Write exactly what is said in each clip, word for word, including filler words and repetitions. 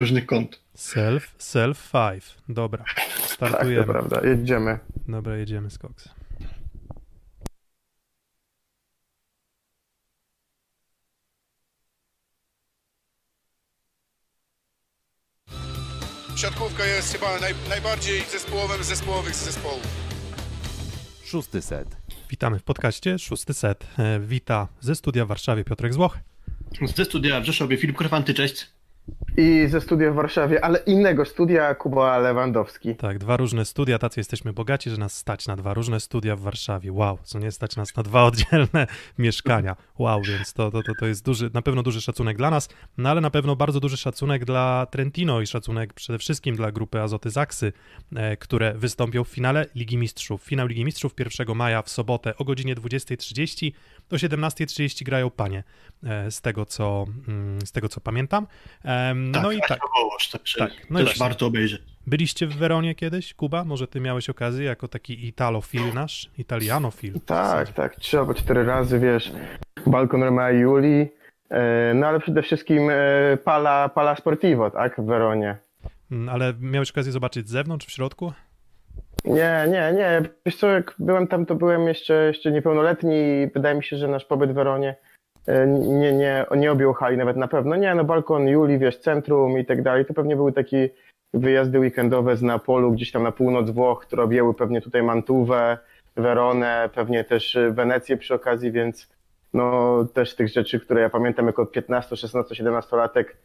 różnych kąt. Self, self five. Dobra, startujemy. Tak, to prawda, jedziemy. Dobra, jedziemy z Cox. Siatkówka jest chyba naj, najbardziej zespołowym zespołowych z zespołu. Szósty set. Witamy w podcaście Szósty set. Wita ze studia w Warszawie Piotrek Złoch. Ze studia w Rzeszowie Filip Korfanty, cześć. I ze studia w Warszawie, ale innego studia, Kuba Lewandowski. Tak, dwa różne studia, tacy jesteśmy bogaci, że nas stać na dwa różne studia w Warszawie. Wow, co nie stać nas na dwa oddzielne mieszkania. Wow, więc to, to, to, to jest duży, na pewno duży szacunek dla nas, no ale na pewno bardzo duży szacunek dla Trentino i szacunek przede wszystkim dla grupy Azoty Zaksy, które wystąpią w finale Ligi Mistrzów. Finał Ligi Mistrzów pierwszego maja w sobotę o godzinie dwudziestej trzydzieści. Do siedemnastej trzydzieści grają panie, z tego co, z tego, co pamiętam. No tak, i tak. Wołosz, tak, tak. No też i warto obejrzeć. Byliście w Weronie kiedyś, Kuba? Może ty miałeś okazję jako taki italofil nasz, italianofil. Tak, sobie. Tak, trzy albo cztery razy, wiesz, Balcon Romeo i Julii, no ale przede wszystkim Pala, Pala Sportivo, tak, w Weronie. Ale miałeś okazję zobaczyć z zewnątrz, w środku? Nie, nie, nie. Wiesz co, jak byłem tam, to byłem jeszcze, jeszcze niepełnoletni i wydaje mi się, że nasz pobyt w Weronie nie, nie, nie objął hali nawet na pewno. Nie, no Balkon Julii, wiesz, centrum i tak dalej, to pewnie były takie wyjazdy weekendowe z Neapolu, gdzieś tam na północ Włoch, które objęły pewnie tutaj Mantuwę, Weronę, pewnie też Wenecję przy okazji, więc no też tych rzeczy, które ja pamiętam jako piętnaście, szesnaście, siedemnastolatek,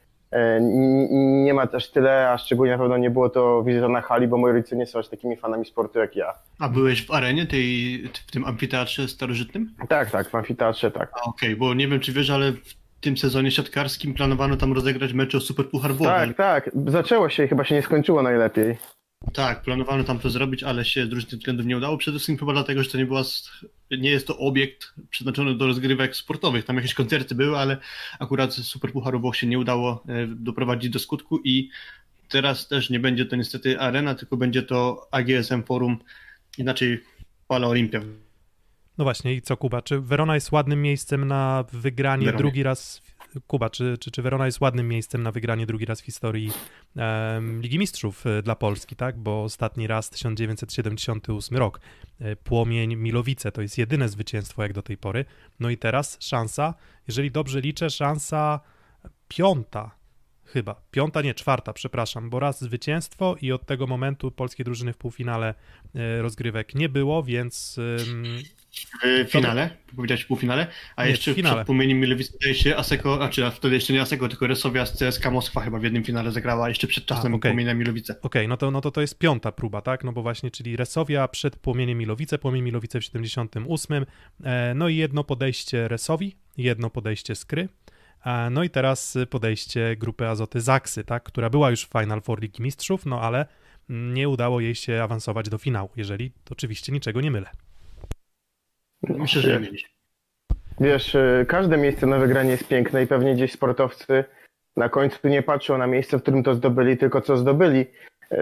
nie ma też tyle, a szczególnie na pewno nie było to wizyta na hali, bo moi rodzice nie są aż takimi fanami sportu jak ja. A byłeś w arenie, tej, w tym amfiteatrze starożytnym? Tak, tak, w amfiteatrze, tak. Okej, okay, bo nie wiem czy wiesz, ale w tym sezonie siatkarskim planowano tam rozegrać mecze o Superpuchar Włoch. Tak, tak, zaczęło się i chyba się nie skończyło najlepiej. Tak, planowano tam to zrobić, ale się z różnych względów nie udało. Przede wszystkim chyba dlatego, że to nie, była, nie jest to obiekt przeznaczony do rozgrywek sportowych. Tam jakieś koncerty były, ale akurat Superpucharu Włoch się nie udało doprowadzić do skutku i teraz też nie będzie to niestety arena, tylko będzie to A G S M Forum, inaczej Pala Olimpia. No właśnie i co, Kuba? Czy Werona jest ładnym miejscem na wygranie Weronie. drugi raz... Kuba, czy, czy, czy Werona jest ładnym miejscem na wygranie drugi raz w historii um, Ligi Mistrzów dla Polski, tak? Bo ostatni raz tysiąc dziewięćset siedemdziesiąty ósmy rok. Płomień Milowice to jest jedyne zwycięstwo jak do tej pory. No i teraz szansa, jeżeli dobrze liczę, szansa piąta chyba. Piąta, nie, czwarta, przepraszam, bo raz zwycięstwo i od tego momentu polskiej drużyny w półfinale rozgrywek nie było, więc... Um, w finale, powiedziałeś w półfinale, a nie, jeszcze przed płomieniem Milowice się Aseko, a czy wtedy jeszcze nie Aseko, tylko Resowia z C S K A Moskwa chyba w jednym finale zagrała, a jeszcze przed czasem okay. Płomienia Milowice. Okej, okay, no, to, no to to jest piąta próba, tak? No bo właśnie, czyli Resowia przed płomieniem Milowice, płomień Milowice w siedemdziesiątym ósmym, no i jedno podejście Resowi, jedno podejście Skry, no i teraz podejście grupy Azoty Zaksy, tak? Która była już w Final Four Ligi Mistrzów, no ale nie udało jej się awansować do finału, jeżeli to oczywiście niczego nie mylę. Myślę, że wiesz, każde miejsce na wygranie jest piękne i pewnie gdzieś sportowcy na końcu nie patrzą na miejsce, w którym to zdobyli, tylko co zdobyli.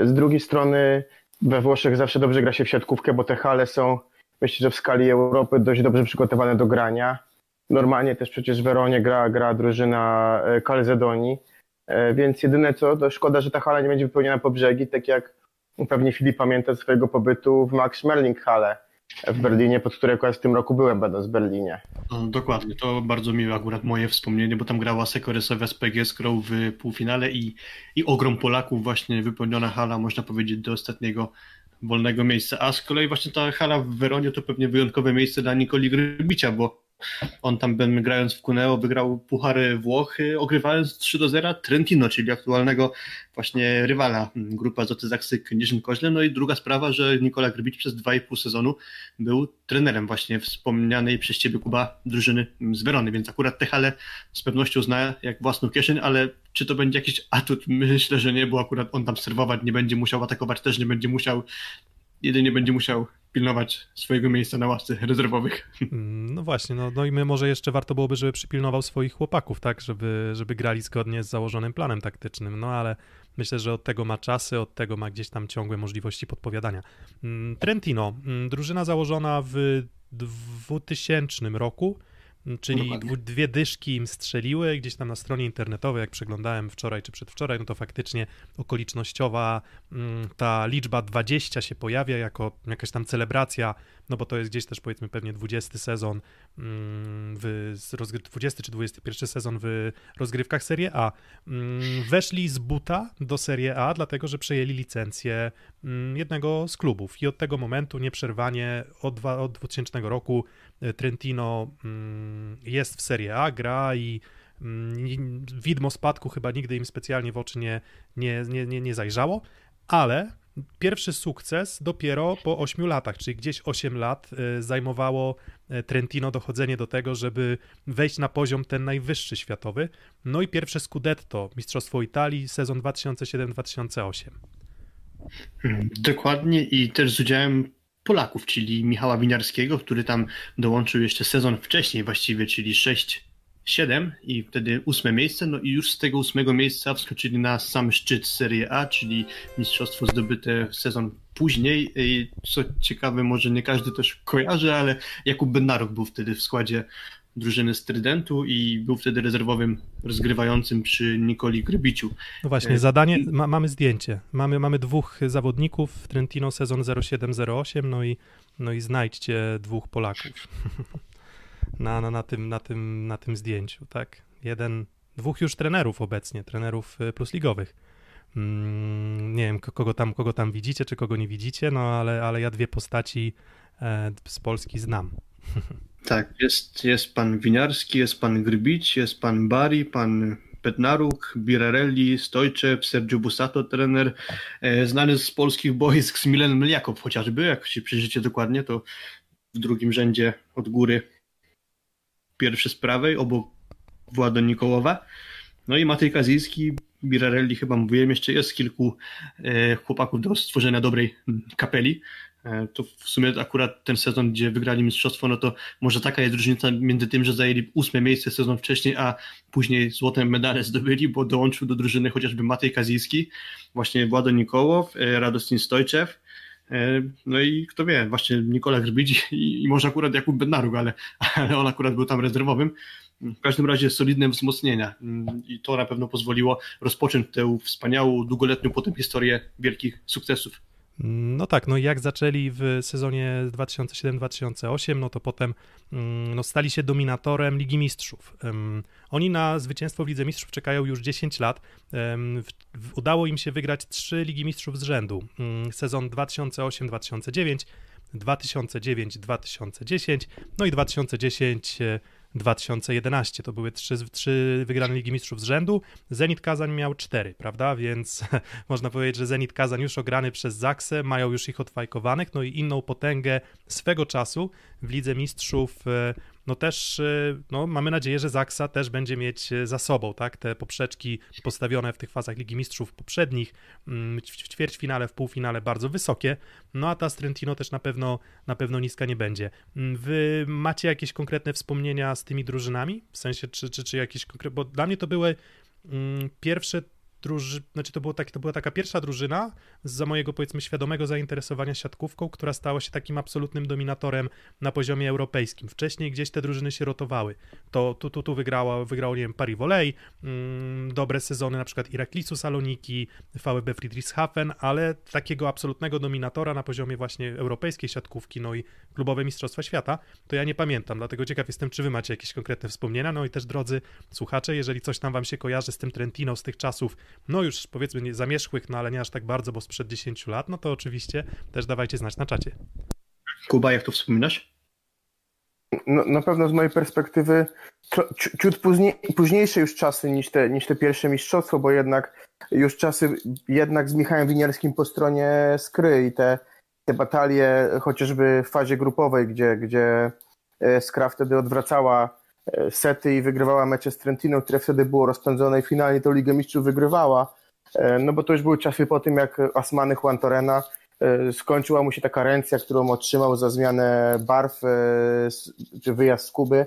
Z drugiej strony we Włoszech zawsze dobrze gra się w siatkówkę, bo te hale są, myślę, że w skali Europy dość dobrze przygotowane do grania. Normalnie też przecież w Weronie gra, gra drużyna Calzedonii, więc jedyne co, to szkoda, że ta hala nie będzie wypełniona po brzegi, tak jak pewnie Filip pamięta swojego pobytu w Max Schmeling hale w Berlinie, pod której akurat w tym roku byłem, będąc w Berlinie. No, dokładnie, to bardzo miłe akurat moje wspomnienie, bo tam grała Asseco Resovia z P G S Grow w półfinale i, i ogrom Polaków, właśnie wypełniona hala, można powiedzieć, do ostatniego wolnego miejsca. A z kolei właśnie ta hala w Weronie to pewnie wyjątkowe miejsce dla Nikoli Grybicia, bo on tam, grając w Cuneo, wygrał Puchary Włochy, ogrywając trzy do zera Trentino, czyli aktualnego właśnie rywala grupy Azoty Zaksy Kędzierzyn Koźle. No i druga sprawa, że Nikola Grbić przez dwa i pół sezonu był trenerem właśnie wspomnianej przez ciebie, Kuba, drużyny z Werony, więc akurat te hale z pewnością zna jak własną kieszeń, ale czy to będzie jakiś atut? Myślę, że nie, bo akurat on tam serwować nie będzie musiał, atakować też nie będzie musiał, jedynie będzie musiał pilnować swojego miejsca na ławce rezerwowych. No właśnie, no, no i my może jeszcze warto byłoby, żeby przypilnował swoich chłopaków, tak, żeby, żeby grali zgodnie z założonym planem taktycznym, no ale myślę, że od tego ma czasy, od tego ma gdzieś tam ciągłe możliwości podpowiadania. Trentino, drużyna założona w dwutysięcznym roku, Czyli Normalnie. Dwie dyszki im strzeliły gdzieś tam na stronie internetowej, jak przeglądałem wczoraj czy przedwczoraj, no to faktycznie okolicznościowa ta liczba dwadzieścia się pojawia jako jakaś tam celebracja, no bo to jest gdzieś też powiedzmy pewnie dwudziesty sezon, w dwudziesty czy dwudziesty pierwszy sezon w rozgrywkach Serie A. Weszli z buta do Serie A, dlatego że przejęli licencję jednego z klubów i od tego momentu nieprzerwanie od, dwa, od dwutysięcznego roku Trentino jest w Serie A, gra i widmo spadku chyba nigdy im specjalnie w oczy nie, nie, nie, nie zajrzało, ale pierwszy sukces dopiero po ośmiu latach, czyli gdzieś osiem lat zajmowało Trentino dochodzenie do tego, żeby wejść na poziom ten najwyższy światowy. No i pierwsze Scudetto, Mistrzostwo Italii, sezon dwa tysiące siódmy dwa tysiące osiem. Dokładnie i też z udziałem Polaków, czyli Michała Winiarskiego, który tam dołączył jeszcze sezon wcześniej właściwie, czyli sześć siedem i wtedy ósme miejsce, no i już z tego ósmego miejsca wskoczyli na sam szczyt Serie A, czyli mistrzostwo zdobyte sezon później. I co ciekawe, może nie każdy też kojarzy, ale Jakub Bednarek był wtedy w składzie drużyny z Trydentu i był wtedy rezerwowym rozgrywającym przy Nikoli Grybiciu. No właśnie, zadanie, ma, mamy zdjęcie, mamy, mamy dwóch zawodników, Trentino sezon zero siedem zero osiem, no i, no i znajdźcie dwóch Polaków na, na, na, tym, na, tym, na tym zdjęciu, tak? Jeden, dwóch już trenerów obecnie, trenerów plusligowych. Mm, nie wiem, kogo tam, kogo tam widzicie, czy kogo nie widzicie, no ale, ale ja dwie postaci e, z Polski znam. Tak, jest, jest pan Winiarski, jest pan Grbić, jest pan Bari, pan Bednaruk, Birarelli, Stojczew, Sergio Busato, trener e, znany z polskich boisk, z Milen Mljakow chociażby, jak się przyjrzycie dokładnie, to w drugim rzędzie od góry pierwszy z prawej, obok Władon Nikołowa. No i Matej Kaziński, Birarelli chyba mówiłem, jeszcze jest kilku e, chłopaków do stworzenia dobrej kapeli. To w sumie akurat ten sezon, gdzie wygrali mistrzostwo, no to może taka jest różnica między tym, że zajęli ósme miejsce sezon wcześniej, a później złote medale zdobyli, bo dołączył do drużyny chociażby Matej Kaziński, właśnie Władon Nikołow, Radostin Stojczew, no i kto wie, właśnie Nikola Grbić i, i może akurat Jakub Bednaruk, ale, ale on akurat był tam rezerwowym. W każdym razie solidne wzmocnienia i to na pewno pozwoliło rozpocząć tę wspaniałą, długoletnią potem historię wielkich sukcesów. No tak, no i jak zaczęli w sezonie dwa tysiące siódmy dwa tysiące osiem, no to potem no, stali się dominatorem Ligi Mistrzów. Um, oni na zwycięstwo w Lidze Mistrzów czekają już dziesięć lat. Um, w, w, udało im się wygrać trzy Ligi Mistrzów z rzędu. Um, sezon dwa tysiące osiem dwa tysiące dziewięć, dwa tysiące dziewięć dwa tysiące dziesięć, no i dwa tysiące dziesięć dwa tysiące jedenaście. To były trzy, trzy wygrane Ligi Mistrzów z rzędu. Zenit Kazań miał cztery, prawda? Więc można powiedzieć, że Zenit Kazań już ograny przez Zaksę, mają już ich odfajkowanych, no i inną potęgę swego czasu w Lidze Mistrzów. No też no, mamy nadzieję, że Zaksa też będzie mieć za sobą, tak? Te poprzeczki postawione w tych fazach Ligi Mistrzów poprzednich, w ćwierćfinale, w półfinale bardzo wysokie, no a ta z Trentino też na pewno, na pewno niska nie będzie. Wy macie jakieś konkretne wspomnienia z tymi drużynami? W sensie, czy, czy, czy jakieś konkretne, bo dla mnie to były mm, pierwsze drużyny, znaczy to, było tak, to była taka pierwsza drużyna za mojego, powiedzmy, świadomego zainteresowania siatkówką, która stała się takim absolutnym dominatorem na poziomie europejskim. Wcześniej gdzieś te drużyny się rotowały. To tu, tu, tu wygrała, wygrało, nie wiem, Paris Volley, mm, dobre sezony na przykład Iraklisu Saloniki, VfB Friedrichshafen, ale takiego absolutnego dominatora na poziomie właśnie europejskiej siatkówki, no i klubowe mistrzostwa świata, to ja nie pamiętam, dlatego ciekaw jestem, czy wy macie jakieś konkretne wspomnienia, no i też drodzy słuchacze, jeżeli coś tam wam się kojarzy z tym Trentino, z tych czasów, no już powiedzmy nie zamierzchłych, no ale nie aż tak bardzo, bo sprzed dziesięciu lat, no to oczywiście też dawajcie znać na czacie. Kuba, jak to wspominasz? No, na pewno z mojej perspektywy ciut później, późniejsze już czasy niż te, niż te pierwsze mistrzostwo, bo jednak już czasy jednak z Michałem Winiarskim po stronie Skry i te, te batalie chociażby w fazie grupowej, gdzie, gdzie Skra wtedy odwracała sety i wygrywała mecze z Trentino, które wtedy było rozpędzone i finalnie tą Ligę Mistrzów wygrywała, no bo to już były czasy po tym, jak Asmany Juan Torena, skończyła mu się ta karencja, którą otrzymał za zmianę barw czy wyjazd z Kuby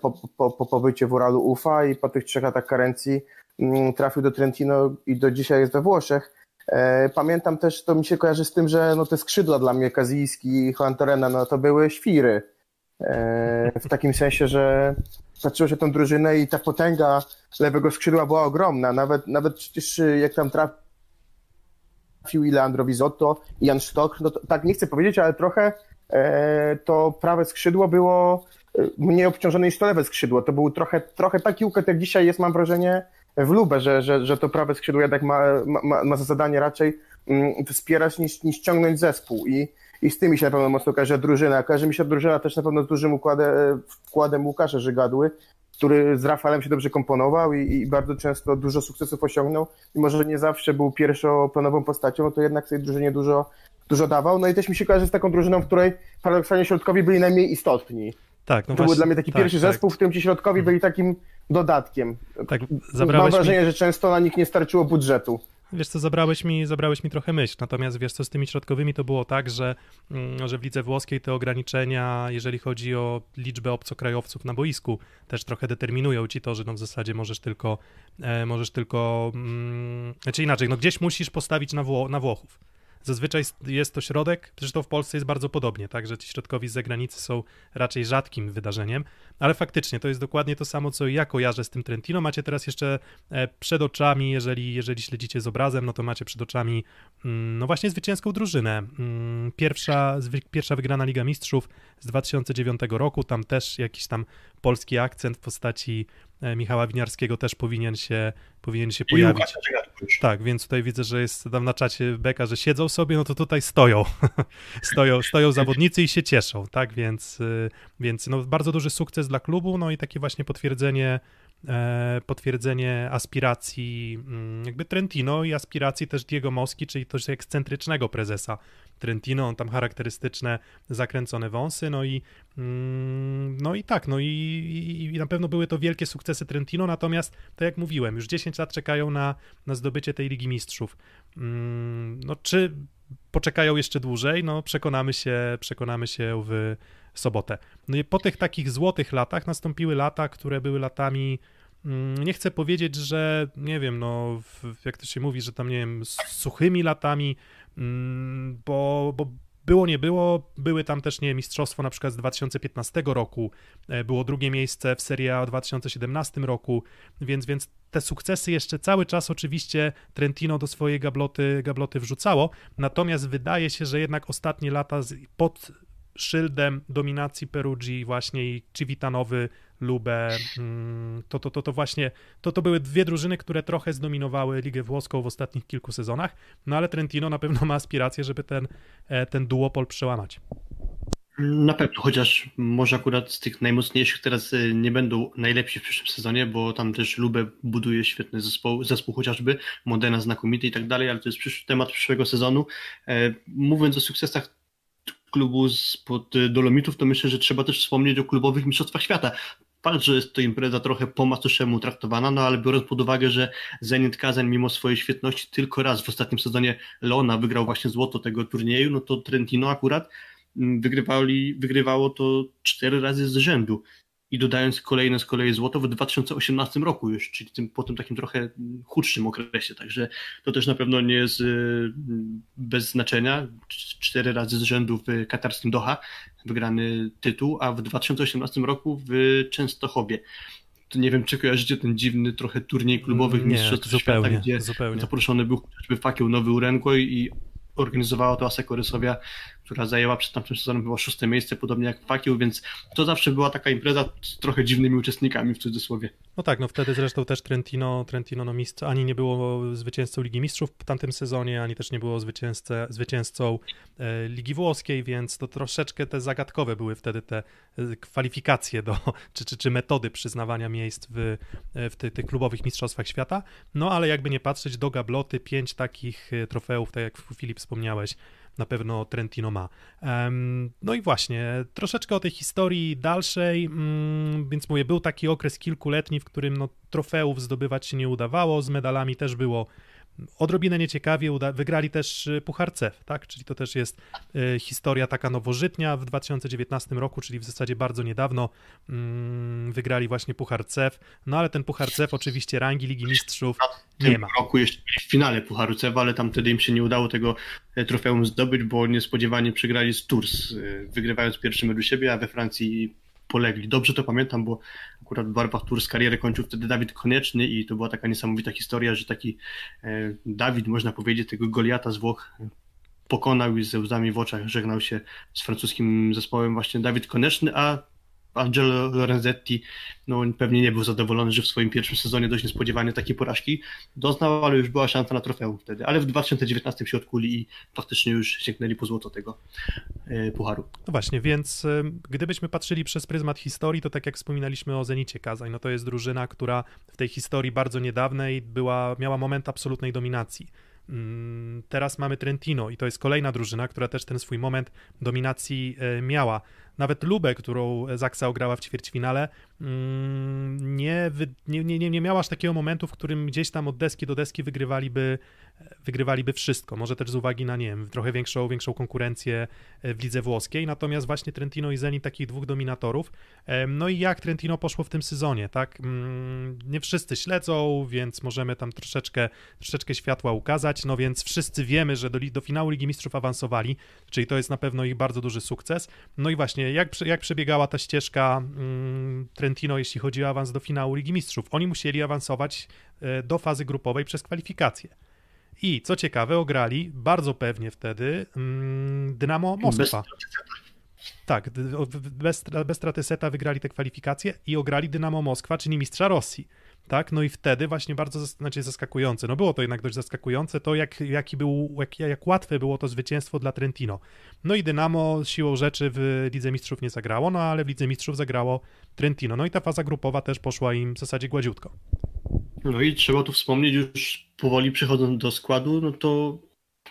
po, po, po pobycie w Uralu Ufa i po tych trzech latach karencji trafił do Trentino i do dzisiaj jest we Włoszech. Pamiętam też, to mi się kojarzy z tym, że no te skrzydła dla mnie, Kaziński i Juan Torena, no to były świry. W takim sensie, że patrzyło się tą drużynę i ta potęga lewego skrzydła była ogromna. Nawet, nawet przecież jak tam trafił i Leandro Vizzotto, i Jan Sztok, no to, tak nie chcę powiedzieć, ale trochę e, to prawe skrzydło było mniej obciążone niż to lewe skrzydło. To był trochę, trochę taki układ, jak dzisiaj jest, mam wrażenie, w Lubę, że, że, że to prawe skrzydło jednak ma, ma, ma za zadanie raczej wspierać niż, niż ciągnąć zespół. I, I z tymi się na pewno mocno każe drużyna. Każe mi się drużyna też na pewno z dużym układem, wkładem Łukasza Żygadły, który z Rafalem się dobrze komponował i, i bardzo często dużo sukcesów osiągnął. I może nie zawsze był pierwszoplanową postacią, to jednak tej drużynie dużo, dużo dawał. No i też mi się każe z taką drużyną, w której paradoksalnie środkowi byli najmniej istotni. Tak, no to właśnie, był dla mnie taki tak, pierwszy tak. zespół, w którym ci środkowi byli takim dodatkiem. Tak, mam wrażenie, mi... że często na nich nie starczyło budżetu. Wiesz co, zabrałeś mi, zabrałeś mi trochę myśl, natomiast wiesz co, z tymi środkowymi to było tak, że, że w lidze włoskiej te ograniczenia, jeżeli chodzi o liczbę obcokrajowców na boisku, też trochę determinują ci to, że no w zasadzie możesz tylko, e, możesz tylko, mm, znaczy inaczej, no gdzieś musisz postawić na, Wło- na Włochów. Zazwyczaj jest to środek, zresztą w Polsce jest bardzo podobnie, tak, że ci środkowi z zagranicy są raczej rzadkim wydarzeniem, ale faktycznie to jest dokładnie to samo, co ja kojarzę z tym Trentino. Macie teraz jeszcze przed oczami, jeżeli, jeżeli śledzicie z obrazem, no to macie przed oczami no właśnie zwycięską drużynę. Pierwsza, pierwsza wygrana Liga Mistrzów z dwa tysiące dziewiątego roku, tam też jakiś tam polski akcent w postaci Michała Winiarskiego też powinien się, powinien się pojawić. Tak, więc tutaj widzę, że jest tam na czacie beka, że siedzą sobie, no to tutaj stoją. stoją, stoją zawodnicy i się cieszą, tak, więc, więc no bardzo duży sukces dla klubu, no i takie właśnie potwierdzenie, potwierdzenie aspiracji jakby Trentino i aspiracji też Diego Moschi, czyli też ekscentrycznego prezesa Trentino, on tam charakterystyczne zakręcone wąsy, no i no i tak, no i, i, i na pewno były to wielkie sukcesy Trentino, natomiast tak jak mówiłem, już dziesięć lat czekają na, na zdobycie tej Ligi Mistrzów. No czy poczekają jeszcze dłużej? No przekonamy się, przekonamy się w sobotę. No i po tych takich złotych latach nastąpiły lata, które były latami, nie chcę powiedzieć, że nie wiem, no jak to się mówi, że tam nie wiem, suchymi latami, bo, bo było nie było, były tam też nie mistrzostwo na przykład z dwa tysiące piętnastego roku, było drugie miejsce w Serie A w dwa tysiące siedemnastego roku, więc, więc te sukcesy jeszcze cały czas oczywiście Trentino do swojej gabloty, gabloty wrzucało, natomiast wydaje się, że jednak ostatnie lata pod szyldem dominacji Perugii właśnie i Civitanowy, Lubę, to, to, to, to właśnie, to, to były dwie drużyny, które trochę zdominowały Ligę Włoską w ostatnich kilku sezonach, no ale Trentino na pewno ma aspiracje, żeby ten, ten duopol przełamać. Na pewno, chociaż może akurat z tych najmocniejszych teraz nie będą najlepsi w przyszłym sezonie, bo tam też Lubę buduje świetny zespół, zespół chociażby, Modena znakomity i tak dalej, ale to jest przysz- temat przyszłego sezonu. Mówiąc o sukcesach klubu spod Dolomitów, to myślę, że trzeba też wspomnieć o klubowych mistrzostwach świata. Fakt, że jest to impreza trochę po macoszemu traktowana, no ale biorąc pod uwagę, że Zenit Kazań mimo swojej świetności tylko raz w ostatnim sezonie Leona wygrał właśnie złoto tego turnieju, no to Trentino akurat wygrywali, wygrywało to cztery razy z rzędu. I dodając kolejne z kolei złoto w dwa tysiące osiemnastego roku już, czyli tym, po tym takim trochę chudszym okresie, także to też na pewno nie jest bez znaczenia. Cztery razy z rzędu w katarskim Doha wygrany tytuł, a w dwa tysiące osiemnastego roku w Częstochowie. To nie wiem, czy kojarzycie ten dziwny trochę turniej klubowych nie, mistrzostw zupełnie, świata, gdzie zupełnie. Zaproszony był chociażby Fakieł Nowy Urengo i organizowała to Asseco Resovia, która zajęła przed tamtym sezonem było szóste miejsce, podobnie jak Fakieł, więc to zawsze była taka impreza z trochę dziwnymi uczestnikami w cudzysłowie. No tak, no wtedy zresztą też Trentino, Trentino no mistrz, ani nie było zwycięzcą Ligi Mistrzów w tamtym sezonie, ani też nie było zwycięzcą Ligi Włoskiej, więc to troszeczkę te zagadkowe były wtedy te kwalifikacje do, czy, czy, czy metody przyznawania miejsc w, w ty, tych klubowych mistrzostwach świata, no ale jakby nie patrzeć do gabloty, pięć takich trofeów, tak jak Filip wspomniałeś, na pewno Trentino ma. No i właśnie, troszeczkę o tej historii dalszej, więc mówię, był taki okres kilkuletni, w którym no, trofeów zdobywać się nie udawało, z medalami też było odrobinę nieciekawie uda- wygrali też Puchar C E F, tak? Czyli to też jest y, historia taka nowożytnia w dwa tysiące dziewiętnastym roku, czyli w zasadzie bardzo niedawno y, wygrali właśnie Puchar C E F, no ale ten Puchar C E F oczywiście rangi Ligi Mistrzów nie ma. W tym roku jeszcze byli w finale Pucharu C E F, ale tam wtedy im się nie udało tego trofeum zdobyć, bo niespodziewanie przegrali z Tours, wygrywając pierwszy mecz u siebie, a we Francji polegli. Dobrze to pamiętam, bo akurat w barwach Tours karierę kończył wtedy Dawid Konieczny i to była taka niesamowita historia, że taki Dawid, można powiedzieć, tego Goliata z Włoch pokonał i ze łzami w oczach żegnał się z francuskim zespołem właśnie Dawid Konieczny, a Angelo Lorenzetti, no pewnie nie był zadowolony, że w swoim pierwszym sezonie dość niespodziewanie takiej porażki doznał, ale już była szansa na trofeum wtedy. Ale w dwa tysiące dziewiętnastym się odkuli i faktycznie już sięgnęli po złoto tego pucharu. No właśnie, więc gdybyśmy patrzyli przez pryzmat historii, to tak jak wspominaliśmy o Zenicie Kazań, no to jest drużyna, która w tej historii bardzo niedawnej była, miała moment absolutnej dominacji. Teraz mamy Trentino i to jest kolejna drużyna, która też ten swój moment dominacji miała. Nawet Lubę, którą Zaksa grała w ćwierćfinale, nie, nie, nie, nie miała aż takiego momentu, w którym gdzieś tam od deski do deski wygrywaliby, wygrywaliby wszystko. Może też z uwagi na, nie wiem, trochę większą, większą konkurencję w lidze włoskiej. Natomiast właśnie Trentino i Zenit takich dwóch dominatorów. No i jak Trentino poszło w tym sezonie, tak? Nie wszyscy śledzą, więc możemy tam troszeczkę, troszeczkę światła ukazać. No więc wszyscy wiemy, że do, do finału Ligi Mistrzów awansowali, czyli to jest na pewno ich bardzo duży sukces. No i właśnie Jak, jak przebiegała ta ścieżka Trentino, jeśli chodzi o awans do finału Ligi Mistrzów? Oni musieli awansować do fazy grupowej przez kwalifikacje. I co ciekawe, ograli bardzo pewnie wtedy Dynamo Moskwa. Tak, bez, bez straty seta wygrali te kwalifikacje i ograli Dynamo Moskwa, czyli mistrza Rosji. Tak, no i wtedy właśnie bardzo, znaczy zaskakujące, no było to jednak dość zaskakujące, to jak, jaki był, jak, jak łatwe było to zwycięstwo dla Trentino. No i Dynamo siłą rzeczy w Lidze Mistrzów nie zagrało, no ale w Lidze Mistrzów zagrało Trentino. No i ta faza grupowa też poszła im w zasadzie gładziutko. No i trzeba tu wspomnieć, już powoli przechodząc do składu, no to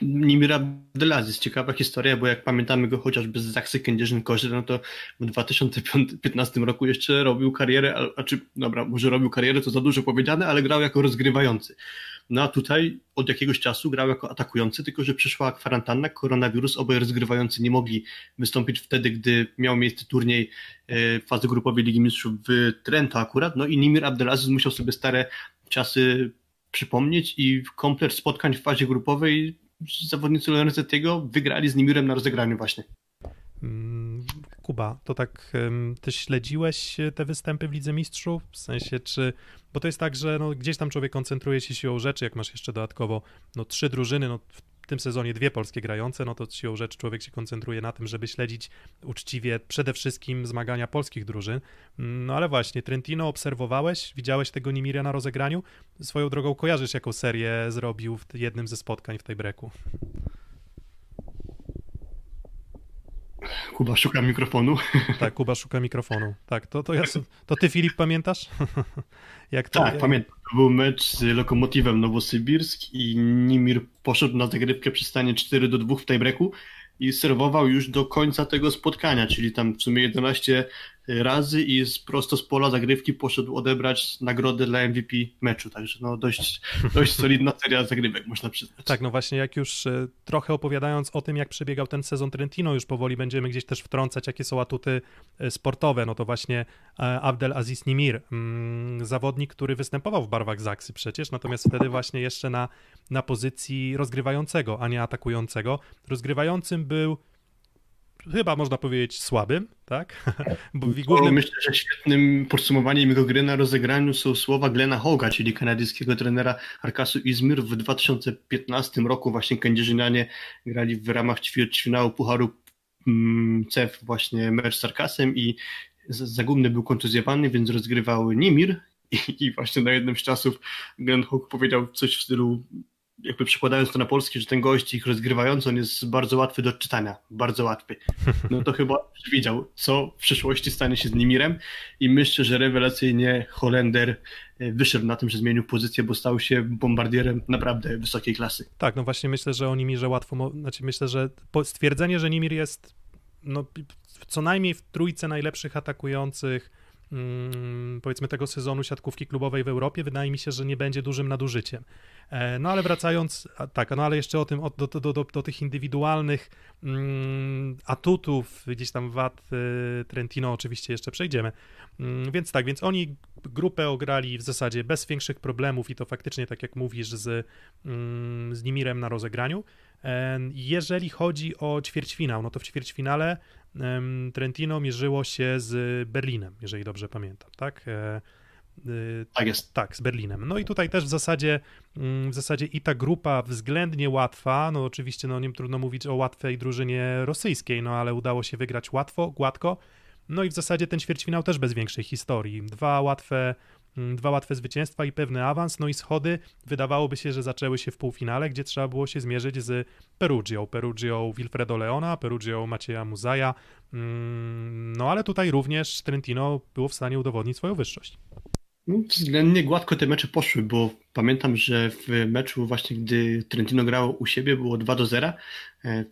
Nimir Abdelaziz, ciekawa historia, bo jak pamiętamy go chociażby z Zaksy Kędzierzyn-Koźle, no to w dwa tysiące piętnastym roku jeszcze robił karierę, a czy, dobra, może robił karierę, to za dużo powiedziane, ale grał jako rozgrywający. No a tutaj od jakiegoś czasu grał jako atakujący, tylko że przyszła kwarantanna, koronawirus, obaj rozgrywający nie mogli wystąpić wtedy, gdy miał miejsce turniej fazy grupowej Ligi Mistrzów w Trento akurat, no i Nimir Abdelaziz musiał sobie stare czasy przypomnieć i w komplet spotkań w fazie grupowej zawodnicy Lorenzettiego wygrali z Nimirem na rozegraniu właśnie. Kuba, to tak, ty śledziłeś te występy w Lidze Mistrzów? W sensie, czy... Bo to jest tak, że no, gdzieś tam człowiek koncentruje się siłą rzeczy, jak masz jeszcze dodatkowo no, trzy drużyny, no w tym sezonie dwie polskie grające, no to siłą rzeczy człowiek się koncentruje na tym, żeby śledzić uczciwie przede wszystkim zmagania polskich drużyn. No ale właśnie, Trentino obserwowałeś, widziałeś tego Nimira na rozegraniu. Swoją drogą kojarzysz, jaką serię zrobił w jednym ze spotkań w tej breaku. Kuba szuka mikrofonu. Tak, Kuba szuka mikrofonu. Tak, to, to, ja, to ty, Filip, pamiętasz? Jak to, tak, ja... pamiętam. To był mecz z Lokomotywem Nowosybirsk i Nimir poszedł na zagrywkę przy stanie cztery do dwóch w tiebreaku i serwował już do końca tego spotkania, czyli tam w sumie jedenaście razy i z, prosto z pola zagrywki poszedł odebrać nagrodę dla M V P meczu, także no dość, dość solidna seria zagrywek, można przyznać. Tak, no właśnie, jak już trochę opowiadając o tym, jak przebiegał ten sezon Trentino, już powoli będziemy gdzieś też wtrącać, jakie są atuty sportowe, no to właśnie Abdelaziz Nimir, zawodnik, który występował w barwach Zaksy przecież, natomiast wtedy właśnie jeszcze na, na pozycji rozgrywającego, a nie atakującego. Rozgrywającym był chyba można powiedzieć słabym, tak? Bo głównym... Myślę, że świetnym podsumowaniem jego gry na rozegraniu są słowa Glena Hoga, czyli kanadyjskiego trenera Arkasu Izmir. W dwa tysiące piętnastym roku właśnie Kędzierzynianie grali w ramach ćwierćfinału Pucharu C E F właśnie mecz z Arkasem i Zagumny był kontuzjowany, więc rozgrywał Nimir i właśnie na jednym z czasów Glen Hog powiedział coś w stylu, jakby przekładając to na polski, że ten gość ich rozgrywający, on jest bardzo łatwy do odczytania, bardzo łatwy. No to chyba wiedział, co w przyszłości stanie się z Nimirem i myślę, że rewelacyjnie Holender wyszedł na tym, że zmienił pozycję, bo stał się bombardierem naprawdę wysokiej klasy. Tak, no właśnie myślę, że o Nimirze łatwo, znaczy myślę, że stwierdzenie, że Nimir jest no, co najmniej w trójce najlepszych atakujących powiedzmy tego sezonu siatkówki klubowej w Europie, wydaje mi się, że nie będzie dużym nadużyciem. No ale wracając, tak, no ale jeszcze o tym, do, do, do, do tych indywidualnych atutów, gdzieś tam wad Trentino oczywiście jeszcze przejdziemy. Więc tak, więc oni grupę ograli w zasadzie bez większych problemów i to faktycznie, tak jak mówisz, z, z Nimirem na rozegraniu. Jeżeli chodzi o ćwierćfinał, no to w ćwierćfinale Trentino mierzyło się z Berlinem, jeżeli dobrze pamiętam, tak? Tak jest. Tak, z Berlinem. No i tutaj też w zasadzie, w zasadzie i ta grupa względnie łatwa, no oczywiście no nie trudno mówić o łatwej drużynie rosyjskiej, no ale udało się wygrać łatwo, gładko. No i w zasadzie ten ćwierćfinał też bez większej historii. Dwa łatwe Dwa łatwe zwycięstwa i pewny awans, no i schody wydawałoby się, że zaczęły się w półfinale, gdzie trzeba było się zmierzyć z Perugią, Perugią Wilfredo Leona, Perugią Macieja Muzaja, no ale tutaj również Trentino było w stanie udowodnić swoją wyższość. No, względnie gładko te mecze poszły, bo pamiętam, że w meczu właśnie, gdy Trentino grało u siebie, było dwa do zera.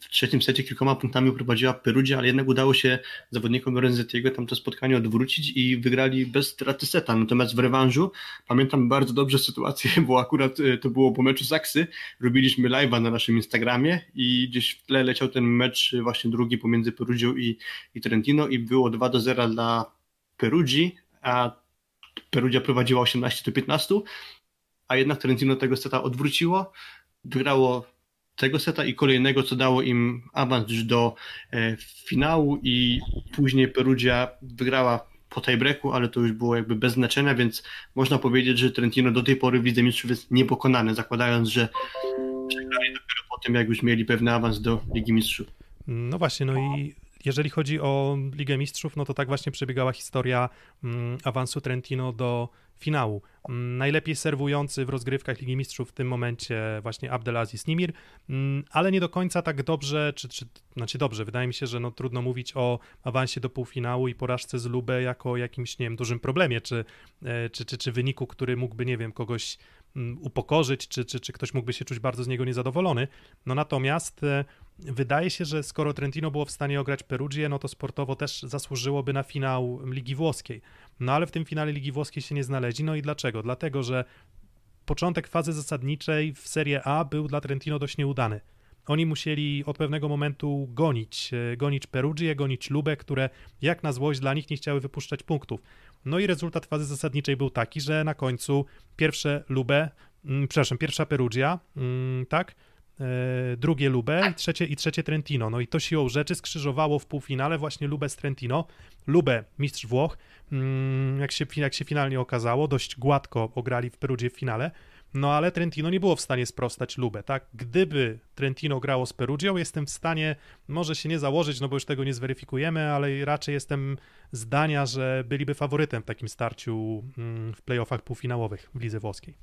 W trzecim secie kilkoma punktami prowadziła Perugia, ale jednak udało się zawodnikom Lorenzettiego tam to spotkanie odwrócić i wygrali bez straty seta. Natomiast w rewanżu pamiętam bardzo dobrze sytuację, bo akurat to było po meczu Zaksy. Robiliśmy live'a na naszym Instagramie i gdzieś w tle leciał ten mecz właśnie drugi pomiędzy Perugią i, i Trentino i było dwa do zera dla Perugii, a Perugia prowadziła osiemnaście do piętnastu, a jednak Trentino tego seta odwróciło, wygrało tego seta i kolejnego, co dało im awans już do e, finału i później Perugia wygrała po tiebreaku, ale to już było jakby bez znaczenia, więc można powiedzieć, że Trentino do tej pory w Lidze Mistrzów jest niepokonane, zakładając, że przegrali dopiero po tym, jak już mieli pewny awans do Ligi Mistrzów. No właśnie, no i jeżeli chodzi o Ligę Mistrzów, no to tak właśnie przebiegała historia mm, awansu Trentino do finału. Mm, najlepiej serwujący w rozgrywkach Ligi Mistrzów w tym momencie właśnie Abdelaziz Nimir, mm, ale nie do końca tak dobrze, czy, czy znaczy dobrze, wydaje mi się, że no trudno mówić o awansie do półfinału i porażce z Lubę jako jakimś, nie wiem, dużym problemie, czy, y, czy, czy, czy wyniku, który mógłby, nie wiem, kogoś mm, upokorzyć, czy, czy, czy ktoś mógłby się czuć bardzo z niego niezadowolony. No natomiast y, wydaje się, że skoro Trentino było w stanie ograć Perugię, no to sportowo też zasłużyłoby na finał Ligi Włoskiej. No ale w tym finale Ligi Włoskiej się nie znaleźli. No i dlaczego? Dlatego, że początek fazy zasadniczej w Serie A był dla Trentino dość nieudany. Oni musieli od pewnego momentu gonić, gonić Perugię, gonić Lubę, które jak na złość dla nich nie chciały wypuszczać punktów. No i rezultat fazy zasadniczej był taki, że na końcu pierwsze Lubę, przepraszam, pierwsza Perugia, tak? drugie Lubę i trzecie, i trzecie Trentino. No i to siłą rzeczy skrzyżowało w półfinale właśnie Lubę z Trentino. Lubę, mistrz Włoch, jak się, jak się finalnie okazało, dość gładko ograli w Perugie w finale, no ale Trentino nie było w stanie sprostać Lubę, tak? Gdyby Trentino grało z Perugią, jestem w stanie, może się nie założyć, no bo już tego nie zweryfikujemy, ale raczej jestem zdania, że byliby faworytem w takim starciu w play-offach półfinałowych w Lidze Włoskiej.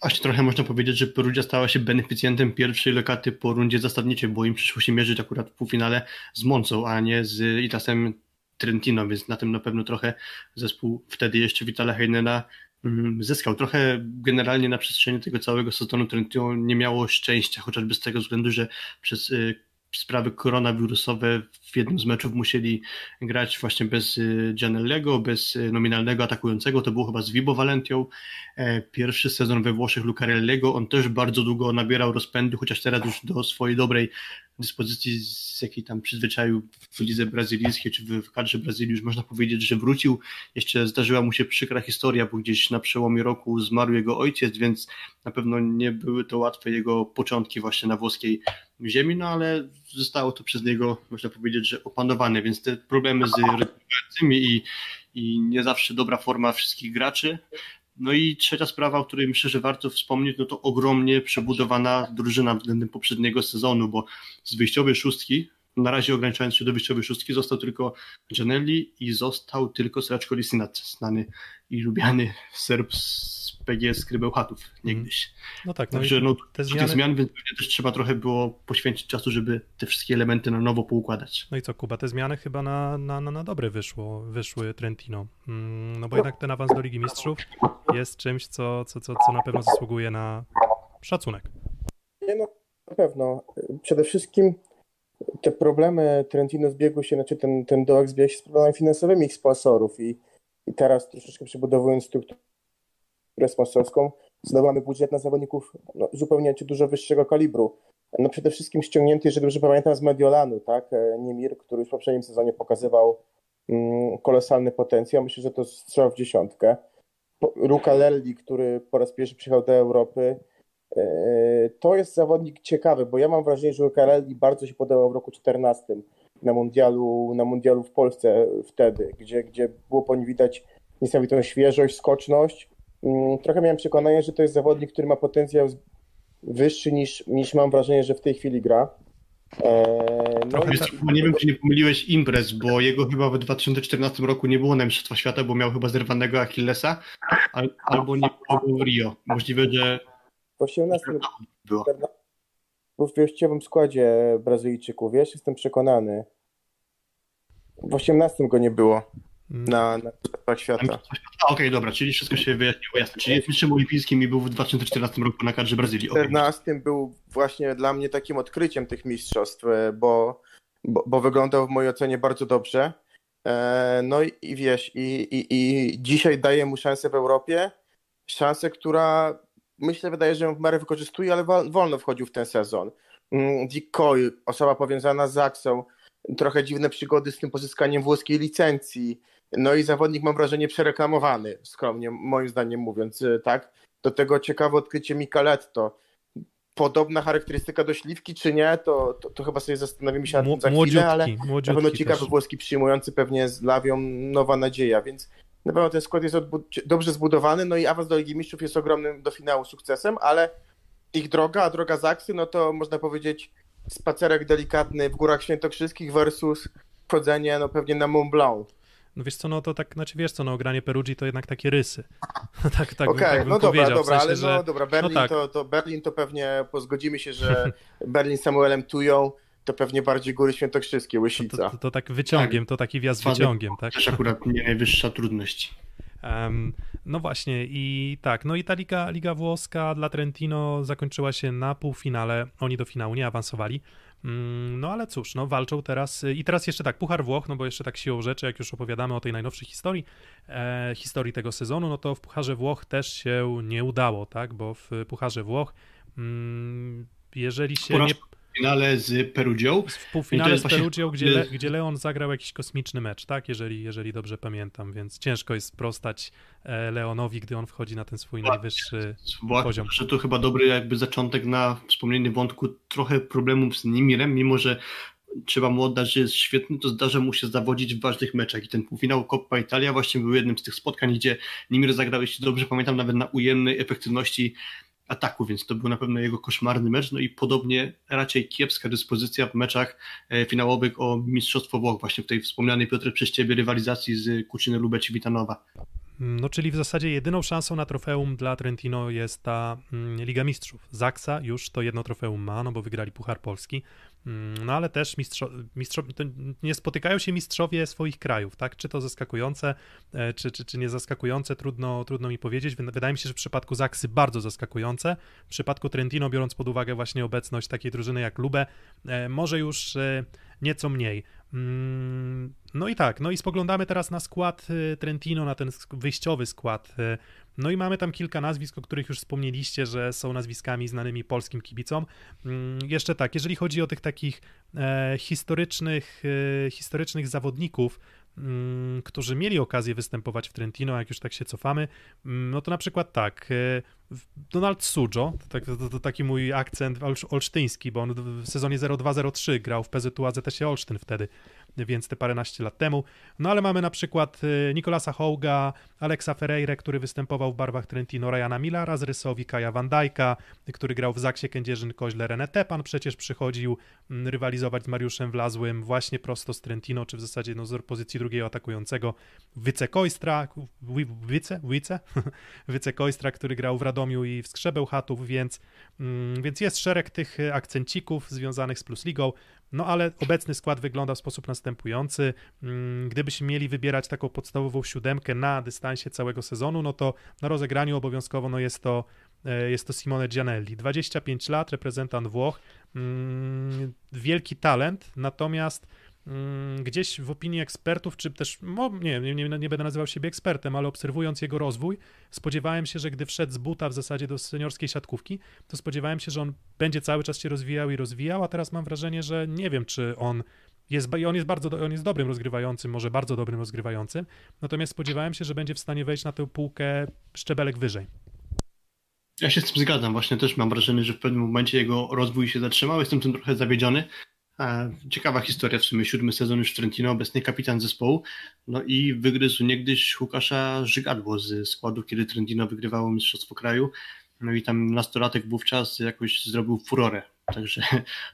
Właśnie trochę można powiedzieć, że Perugia stała się beneficjentem pierwszej lokaty po rundzie zasadniczej, bo im przyszło się mierzyć akurat w półfinale z Monzą, a nie z Itasem Trentino, więc na tym na pewno trochę zespół wtedy jeszcze Witala Heinena zyskał. Trochę generalnie na przestrzeni tego całego sezonu Trentino nie miało szczęścia, chociażby z tego względu, że przez sprawy koronawirusowe w jednym z meczów musieli grać właśnie bez Gianellego, bez nominalnego atakującego, to było chyba z Vibo Valentią. Pierwszy sezon we Włoszech Lucarellego, on też bardzo długo nabierał rozpędu, chociaż teraz już do swojej dobrej dyspozycji, z jakiej tam przyzwyczaił w lidze brazylijskiej, czy w kadrze Brazylii, już można powiedzieć, że wrócił. Jeszcze zdarzyła mu się przykra historia, bo gdzieś na przełomie roku zmarł jego ojciec, więc na pewno nie były to łatwe jego początki właśnie na włoskiej ziemi, no ale zostało to przez niego, można powiedzieć, że opanowane, więc te problemy z reprezentacjami i, i nie zawsze dobra forma wszystkich graczy. No i trzecia sprawa, o której myślę, że warto wspomnieć, no to ogromnie przebudowana drużyna względem poprzedniego sezonu, bo z wyjściowej szóstki, na razie ograniczając się do wyjściowej szóstki, został tylko Gianelli i został tylko Seraczko Lisinac, znany i lubiany Serb z P G S Krybeł Chatów niegdyś. No tak, no także no, te zmiany... tych zmian, więc pewnie też trzeba trochę było poświęcić czasu, żeby te wszystkie elementy na nowo poukładać. No i co, Kuba, te zmiany chyba na, na, na dobre wyszło, wyszły Trentino, no bo jednak ten awans do Ligi Mistrzów jest czymś, co, co, co, co na pewno zasługuje na szacunek. No, na pewno. Przede wszystkim te problemy Trentino zbiegły się, znaczy ten, ten dołek zbiegł się z problemami finansowymi ich sponsorów i, I teraz troszeczkę przebudowując strukturę sponsorską, znowu mamy budżet na zawodników no, zupełnie dużo wyższego kalibru. No przede wszystkim ściągnięty, jeżeli dobrze pamiętam, z Mediolanu, tak? Niemir, który już w poprzednim sezonie pokazywał mm, kolosalny potencjał. Myślę, że to strzał w dziesiątkę. Luca Lelli, który po raz pierwszy przyjechał do Europy. Yy, to jest zawodnik ciekawy, bo ja mam wrażenie, że Luca Lelli bardzo się podobał w roku czternastym na mundialu, na mundialu w Polsce wtedy, gdzie, gdzie było po nim widać niesamowitą świeżość, skoczność. Yy, trochę miałem przekonanie, że to jest zawodnik, który ma potencjał wyższy niż, niż mam wrażenie, że w tej chwili gra. Eee, no Trochę, i... Nie wiem, czy nie pomyliłeś imprez, bo jego chyba w dwa tysiące czternastym roku nie było na Mistrzostwa Świata, bo miał chyba zerwanego Achillesa, al, albo nie było w Rio. Możliwe, że... W osiemnastym, czternastym był w wyjściowym składzie Brazylijczyków, wiesz? Jestem przekonany. W osiemnastym go nie było na Mistrzostwach Świata. Okej, okay, dobra, czyli wszystko się wyjaśniło, jasne. Czyli jest mistrzem olimpijskim i był w dwa tysiące czternastym roku na kadrze Brazylii. W dwa tysiące czternastym okay. Był właśnie dla mnie takim odkryciem tych mistrzostw, bo, bo, bo wyglądał w mojej ocenie bardzo dobrze. No i, i wiesz, i, i, i dzisiaj daje mu szansę w Europie, szansę, która myślę, wydaje, że ją w miarę wykorzystuje, ale wolno wchodził w ten sezon. Dick Coyle, osoba powiązana z Aksą, trochę dziwne przygody z tym pozyskaniem włoskiej licencji. No i zawodnik, mam wrażenie, przereklamowany, skromnie, moim zdaniem mówiąc, tak? Do tego ciekawe odkrycie Micaletto. Podobna charakterystyka do Śliwki, czy nie? To, to, to chyba sobie zastanowimy się nad tym za chwilę, ale na pewno ciekawy włoski przyjmujący pewnie z Lawią nowa nadzieja, więc na pewno ten skład jest odbud- dobrze zbudowany, no i awans do Ligi Mistrzów jest ogromnym do finału sukcesem, ale ich droga, a droga Zaksy, no to można powiedzieć spacerek delikatny w Górach Świętokrzyskich versus chodzenie no pewnie na Mont Blanc. No wiesz co, no to tak, znaczy wiesz co, no granie Perugii to jednak takie rysy. tak, tak, okay, bym, tak no bym dobra, dobra, w sensie, ale że... no dobra, Berlin, no tak. to, to Berlin to pewnie pozgodzimy się, że Berlin z Samuelem Tują to pewnie bardziej Góry Świętokrzyskie, Łysica. To, to, to, to tak wyciągiem, tak. To taki wjazd Słaby, wyciągiem, tak? To też akurat nie najwyższa trudność. Um, no właśnie i tak, no i ta Liga, Liga Włoska dla Trentino zakończyła się na półfinale, oni do finału nie awansowali. No ale cóż, no walczą teraz i teraz jeszcze tak, Puchar Włoch, no bo jeszcze tak siłą rzeczy, jak już opowiadamy o tej najnowszej historii, e, historii tego sezonu, no to w Pucharze Włoch też się nie udało, tak, bo w Pucharze Włoch mm, jeżeli się nie... W finale z Perugią. W półfinale z Perugią, gdzie, Le, gdzie Leon zagrał jakiś kosmiczny mecz, tak, jeżeli, jeżeli dobrze pamiętam, więc ciężko jest sprostać Leonowi, gdy on wchodzi na ten swój właśnie, najwyższy właśnie, poziom. Że to chyba dobry jakby zaczątek na wspomniany wątku trochę problemów z Nimirem, mimo że trzeba mu oddać, że jest świetny, to zdarza mu się zawodzić w ważnych meczach i ten półfinał Coppa Italia właśnie był jednym z tych spotkań, gdzie Nimir zagrał, jeśli dobrze pamiętam, nawet na ujemnej efektywności ataku, więc to był na pewno jego koszmarny mecz, no i podobnie raczej kiepska dyspozycja w meczach finałowych o Mistrzostwo Włoch, właśnie w tej wspomnianej Piotr przez ciebie rywalizacji z Kuczyny Lubeci Witanowa. No czyli w zasadzie jedyną szansą na trofeum dla Trentino jest ta Liga Mistrzów. Zaksa już to jedno trofeum ma, no bo wygrali Puchar Polski, no ale też mistrzo, mistrzo, nie spotykają się mistrzowie swoich krajów, tak? Czy to zaskakujące, czy, czy, czy nie zaskakujące, trudno, trudno mi powiedzieć. Wydaje mi się, że w przypadku Zaksy bardzo zaskakujące. W przypadku Trentino, biorąc pod uwagę właśnie obecność takiej drużyny jak Lube, może już nieco mniej. No i tak, no i spoglądamy teraz na skład Trentino, na ten wyjściowy skład. No i mamy tam kilka nazwisk, o których już wspomnieliście, że są nazwiskami znanymi polskim kibicom. Jeszcze tak, jeżeli chodzi o tych takich historycznych, historycznych zawodników, którzy mieli okazję występować w Trentino, jak już tak się cofamy, no to na przykład tak, Donald Sujo, to, to, to taki mój akcent olsztyński, bo on w sezonie zero dwa zero trzy grał w P Z U A Z S Olsztyn wtedy, więc te paręnaście lat temu. No ale mamy na przykład Nicolasa Houga, Alexa Ferreira, który występował w barwach Trentino, Ryana Millara z Rysowi, Kaja Van Dijk'a, który grał w Zaksie Kędzierzyn-Koźle, René Tepan przecież przychodził rywalizować z Mariuszem Wlazłym właśnie prosto z Trentino, czy w zasadzie no, z pozycji drugiego atakującego, Wyce Koistra, Wyce? Wyce? Wyce Koistra, który grał w Radomiu i w Skrzebełchatów, więc, mm, więc jest szereg tych akcencików związanych z Plus Ligą. No ale obecny skład wygląda w sposób następujący. Gdybyśmy mieli wybierać taką podstawową siódemkę na dystansie całego sezonu, no to na rozegraniu obowiązkowo no jest to, jest to Simone Gianelli. dwadzieścia pięć lat, reprezentant Włoch, wielki talent, natomiast gdzieś w opinii ekspertów, czy też, no, nie, nie, nie będę nazywał siebie ekspertem, ale obserwując jego rozwój, spodziewałem się, że gdy wszedł z buta w zasadzie do seniorskiej siatkówki, to spodziewałem się, że on będzie cały czas się rozwijał i rozwijał, a teraz mam wrażenie, że nie wiem, czy on jest, i on jest bardzo, on jest dobrym rozgrywającym, może bardzo dobrym rozgrywającym, natomiast spodziewałem się, że będzie w stanie wejść na tę półkę szczebelek wyżej. Ja się z tym zgadzam, właśnie też mam wrażenie, że w pewnym momencie jego rozwój się zatrzymał, jestem tym trochę zawiedziony. Ciekawa historia, w sumie siódmy sezon już Trentino, obecny kapitan zespołu, no i wygryzł niegdyś Łukasza Żygadło z składu, kiedy Trentino wygrywało mistrzostwo kraju, no i tam nastolatek wówczas jakoś zrobił furorę, także,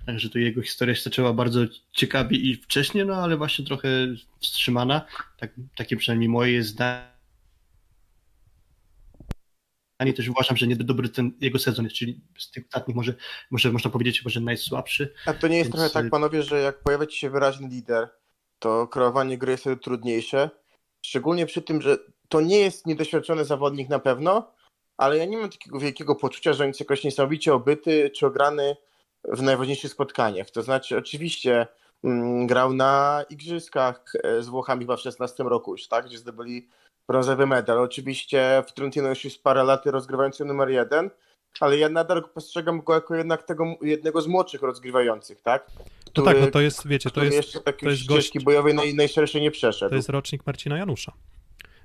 także to jego historia się zaczęła bardzo ciekawie i wcześnie, no ale właśnie trochę wstrzymana, tak, takie przynajmniej moje zdanie. Ani też uważam, że nie dobry ten jego sezon, czyli z tych ostatnich może, może można powiedzieć, może najsłabszy. A to nie jest więc... trochę tak, panowie, że jak pojawia ci się wyraźny lider, to kreowanie gry jest wtedy trudniejsze, szczególnie przy tym, że to nie jest niedoświadczony zawodnik na pewno, ale ja nie mam takiego wielkiego poczucia, że on jest jakoś niesamowicie obyty czy ograny w najważniejszych spotkaniach. To znaczy oczywiście mm, grał na igrzyskach z Włochami chyba w szesnastym roku już, tak, gdzie zdobyli brązowy medal. Oczywiście w Trentino już jest parę lat rozgrywający numer jeden, ale ja nadal postrzegam go jako jednak tego, jednego z młodszych rozgrywających, tak? Który, no tak, no to jest, wiecie, to jest, jeszcze tak to jest gość, ścieżki bojowej naj, najszerszej nie przeszedł. To jest rocznik Marcina Janusza,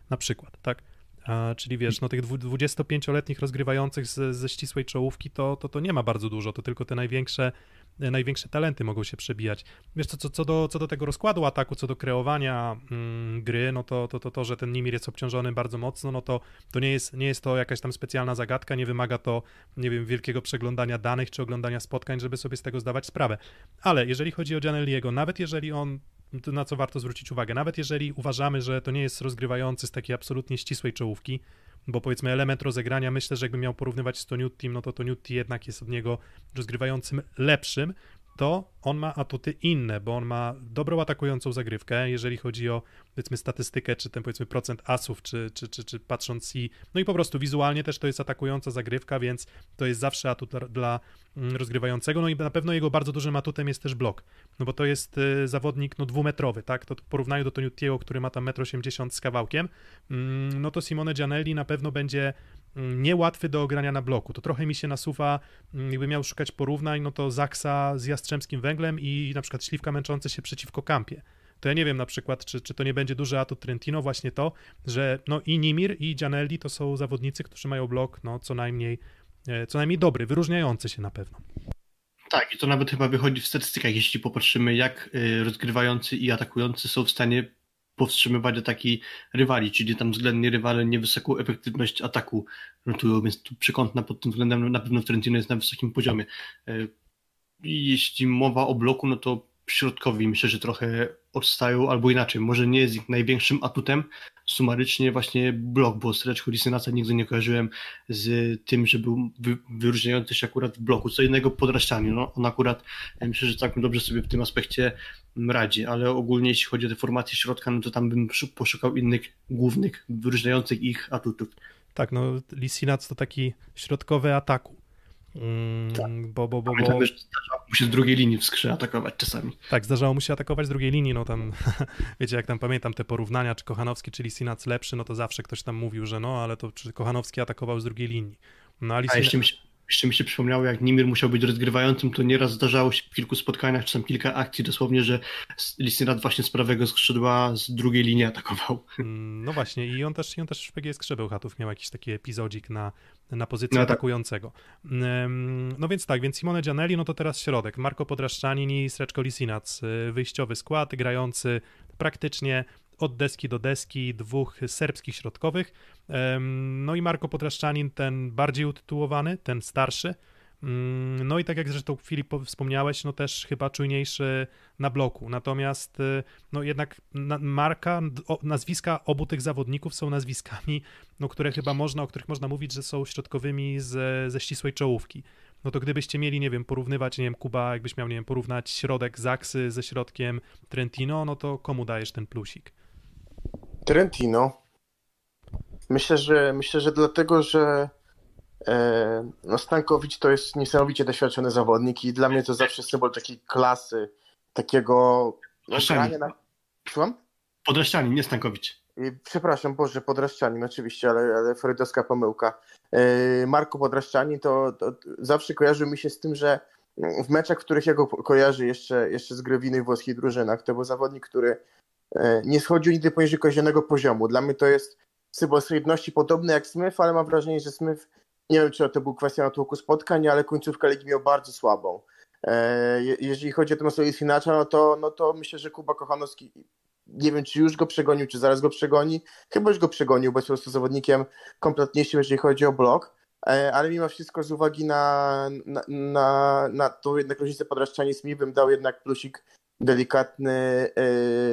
na przykład, tak? A, czyli wiesz, no tych dwudziestopięcioletnich rozgrywających z, ze ścisłej czołówki to, to, to nie ma bardzo dużo, to tylko te największe największe talenty mogą się przebijać. Wiesz co, co, co, do, co do tego rozkładu ataku, co do kreowania mm, gry, no to to, to to, że ten Nimir jest obciążony bardzo mocno, no to, to nie jest, nie jest to jakaś tam specjalna zagadka, nie wymaga to, nie wiem, wielkiego przeglądania danych czy oglądania spotkań, żeby sobie z tego zdawać sprawę. Ale jeżeli chodzi o Gianelliego, nawet jeżeli on, na co warto zwrócić uwagę, nawet jeżeli uważamy, że to nie jest rozgrywający z takiej absolutnie ścisłej czołówki, bo powiedzmy element rozegrania, myślę, że jakby miał porównywać z Toniuttim, no to Toniutti jednak jest od niego rozgrywającym lepszym, to on ma atuty inne, bo on ma dobrą atakującą zagrywkę, jeżeli chodzi o powiedzmy statystykę, czy ten powiedzmy procent asów, czy, czy, czy, czy patrząc i no i po prostu wizualnie też to jest atakująca zagrywka, więc to jest zawsze atut dla, dla rozgrywającego, no i na pewno jego bardzo dużym atutem jest też blok, no bo to jest y, zawodnik no dwumetrowy, tak, to w porównaniu do Toniuttiego, który ma tam metr osiemdziesiąt z kawałkiem, mm, no to Simone Gianelli na pewno będzie niełatwy do ogrania na bloku. To trochę mi się nasuwa, jakby miał szukać porównań, no to Zaksa z Jastrzębskim Węglem i na przykład Śliwka męczący się przeciwko Kampie. To ja nie wiem na przykład, czy, czy to nie będzie duży atut Trentino, właśnie to, że no i Nimir i Gianelli to są zawodnicy, którzy mają blok no co najmniej, co najmniej dobry, wyróżniający się na pewno. Tak, i to nawet chyba wychodzi w statystykach, jeśli popatrzymy, jak rozgrywający i atakujący są w stanie powstrzymywać ataki rywali, czyli tam względnie rywale niewysoką efektywność ataku notują, więc tu przekątna pod tym względem na pewno Trentino jest na wysokim poziomie. Jeśli mowa o bloku, no to środkowi myślę, że trochę odstają, albo inaczej, może nie jest ich największym atutem, sumarycznie właśnie blok, bo Sreczko Lisenasa nigdy nie kojarzyłem z tym, że był wy, wyróżniający się akurat w bloku, co innego podraszczaniu, no on akurat myślę, że całkiem dobrze sobie w tym aspekcie radzi, ale ogólnie jeśli chodzi o te formacje środka, no to tam bym poszukał innych głównych, wyróżniających ich atutów. Tak, no Lisinac to taki środkowy ataku. Mm, tak. bo, bo, bo, bo... Pamiętam, że zdarzało mu się z drugiej linii w skrze atakować czasami. Tak, zdarzało mu się atakować z drugiej linii, no tam wiecie, jak tam pamiętam te porównania, czy Kochanowski, czy Lisinac lepszy, no to zawsze ktoś tam mówił, że no, ale to czy Kochanowski atakował z drugiej linii. No, a Lisinac... a jeszcze, mi się, jeszcze mi się przypomniało, jak Nimir musiał być rozgrywającym, to nieraz zdarzało się w kilku spotkaniach, czy tam kilka akcji dosłownie, że Lisinac właśnie z prawego skrzydła z drugiej linii atakował. No właśnie i on też, i on też w P G S Krzebełchatów miał jakiś taki epizodzik na na pozycję no, atakującego. Tak. No więc tak, więc Simone Gianelli, no to teraz środek. Marco Podraszczanin i Sreczko Lisinac. Wyjściowy skład, grający praktycznie od deski do deski dwóch serbskich środkowych. No i Marco Podraszczanin, ten bardziej utytułowany, ten starszy. No i tak jak zresztą Filip wspomniałeś, no też chyba czujniejszy na bloku. Natomiast no jednak marka, nazwiska obu tych zawodników są nazwiskami, no które chyba można, o których można mówić, że są środkowymi z, ze ścisłej czołówki. No to gdybyście mieli, nie wiem, porównywać, nie wiem, Kuba, jakbyś miał, nie wiem, porównać środek Zaksy ze środkiem Trentino, no to komu dajesz ten plusik? Trentino. Myślę, że myślę, że dlatego, że no Stankowicz to jest niesamowicie doświadczony zawodnik i dla mnie to zawsze symbol takiej klasy, takiego No, granie na... Słucham? Podraścianin, nie Stankowić. Przepraszam, Boże, Podraścianin, oczywiście, ale, ale freudowska pomyłka. Marku Podraścianin to, to zawsze kojarzył mi się z tym, że w meczach, w których ja go kojarzę jeszcze, jeszcze z gry w innych włoskich drużynach, to był zawodnik, który nie schodził nigdy poniżej koźlanego poziomu. Dla mnie to jest symbol solidności podobny jak Smith, ale mam wrażenie, że Smith, nie wiem, czy to był kwestia natłoku spotkań, ale końcówkę ligi miał bardzo słabą. Jeżeli chodzi o temat Solisfinacza, no to, no to myślę, że Kuba Kochanowski, nie wiem, czy już go przegonił, czy zaraz go przegoni. Chyba już go przegonił, bo jest po prostu zawodnikiem kompletniejszym, jeżeli chodzi o blok. Ale mimo wszystko z uwagi na, na, na, na tą jednak różnicę Podraszczanie z mi bym dał jednak plusik delikatny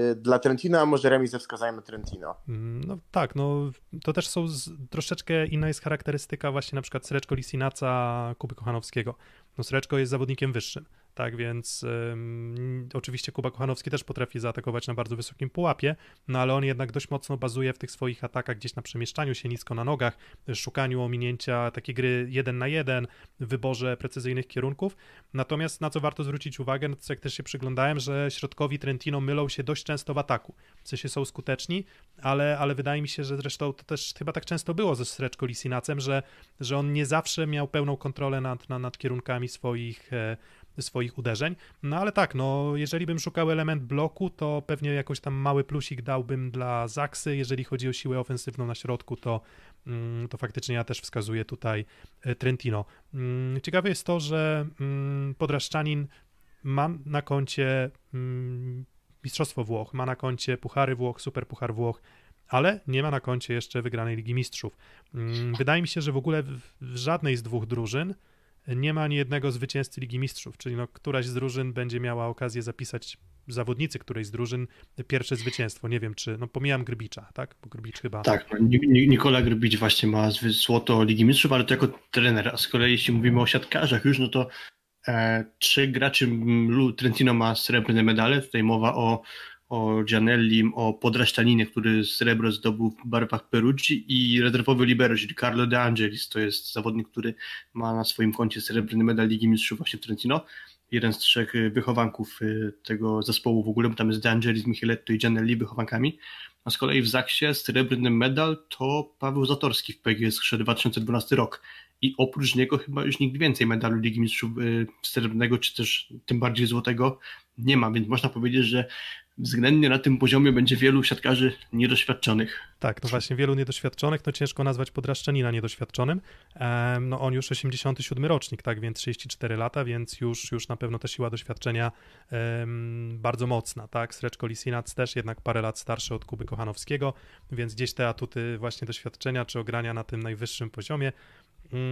yy, dla Trentino, a może remis ze wskazaniem na Trentino. No tak, no to też są z, troszeczkę inna jest charakterystyka właśnie na przykład Sreczko Lisinaca, Kuby Kochanowskiego. No Sreczko jest zawodnikiem wyższym, tak więc ym, oczywiście Kuba Kochanowski też potrafi zaatakować na bardzo wysokim pułapie, no ale on jednak dość mocno bazuje w tych swoich atakach gdzieś na przemieszczaniu się nisko na nogach, szukaniu ominięcia, takiej gry jeden na jeden, wyborze precyzyjnych kierunków. Natomiast na co warto zwrócić uwagę, no to jak też się przyglądałem, że środkowi Trentino mylą się dość często w ataku, w sensie są skuteczni, ale, ale wydaje mi się, że zresztą to też chyba tak często było ze Sreczko Lisinacem, że, że on nie zawsze miał pełną kontrolę nad, nad, nad kierunkami swoich e, swoich uderzeń, no ale tak, no jeżeli bym szukał element bloku, to pewnie jakoś tam mały plusik dałbym dla Zaksy, jeżeli chodzi o siłę ofensywną na środku, to, to faktycznie ja też wskazuję tutaj Trentino. Ciekawe jest to, że Podraszczanin ma na koncie Mistrzostwo Włoch, ma na koncie Puchary Włoch, Super Puchar Włoch, ale nie ma na koncie jeszcze wygranej Ligi Mistrzów. Wydaje mi się, że w ogóle w żadnej z dwóch drużyn nie ma ani jednego zwycięzcy Ligi Mistrzów, czyli no, któraś z drużyn będzie miała okazję zapisać zawodnicy którejś z drużyn pierwsze zwycięstwo. Nie wiem, czy, no pomijam Grbicza, tak? Bo Grbicz chyba... Tak, Nikola Grbicz właśnie ma złoto Ligi Mistrzów, ale to jako trener. A z kolei jeśli mówimy o siatkarzach już, no to e, trzy graczy Trentino ma srebrne medale. Tutaj mowa o, o Gianellim, o Podraszczaninie, który srebro zdobył w barwach Perugii, i rezerwowy libero, czyli Carlo De Angelis, to jest zawodnik, który ma na swoim koncie srebrny medal Ligi Mistrzów właśnie w Trentino. Jeden z trzech wychowanków tego zespołu w ogóle, bo tam jest De Angelis, Micheletto i Gianelli wychowankami. A z kolei w Zaksie srebrny medal to Paweł Zatorski w P G S dwa tysiące dwunasty rok. I oprócz niego chyba już nikt więcej medalu Ligi Mistrzów srebrnego, czy też tym bardziej złotego nie ma, więc można powiedzieć, że względnie na tym poziomie będzie wielu siatkarzy niedoświadczonych. Tak, no właśnie, wielu niedoświadczonych, no ciężko nazwać Podraszczanina niedoświadczonym. No on już osiemdziesiąty siódmy rocznik, tak, więc trzydzieści cztery lata, więc już, już na pewno ta siła doświadczenia um, bardzo mocna, tak. Sreczko Lisinac też jednak parę lat starszy od Kuby Kochanowskiego, więc gdzieś te atuty właśnie doświadczenia czy ogrania na tym najwyższym poziomie.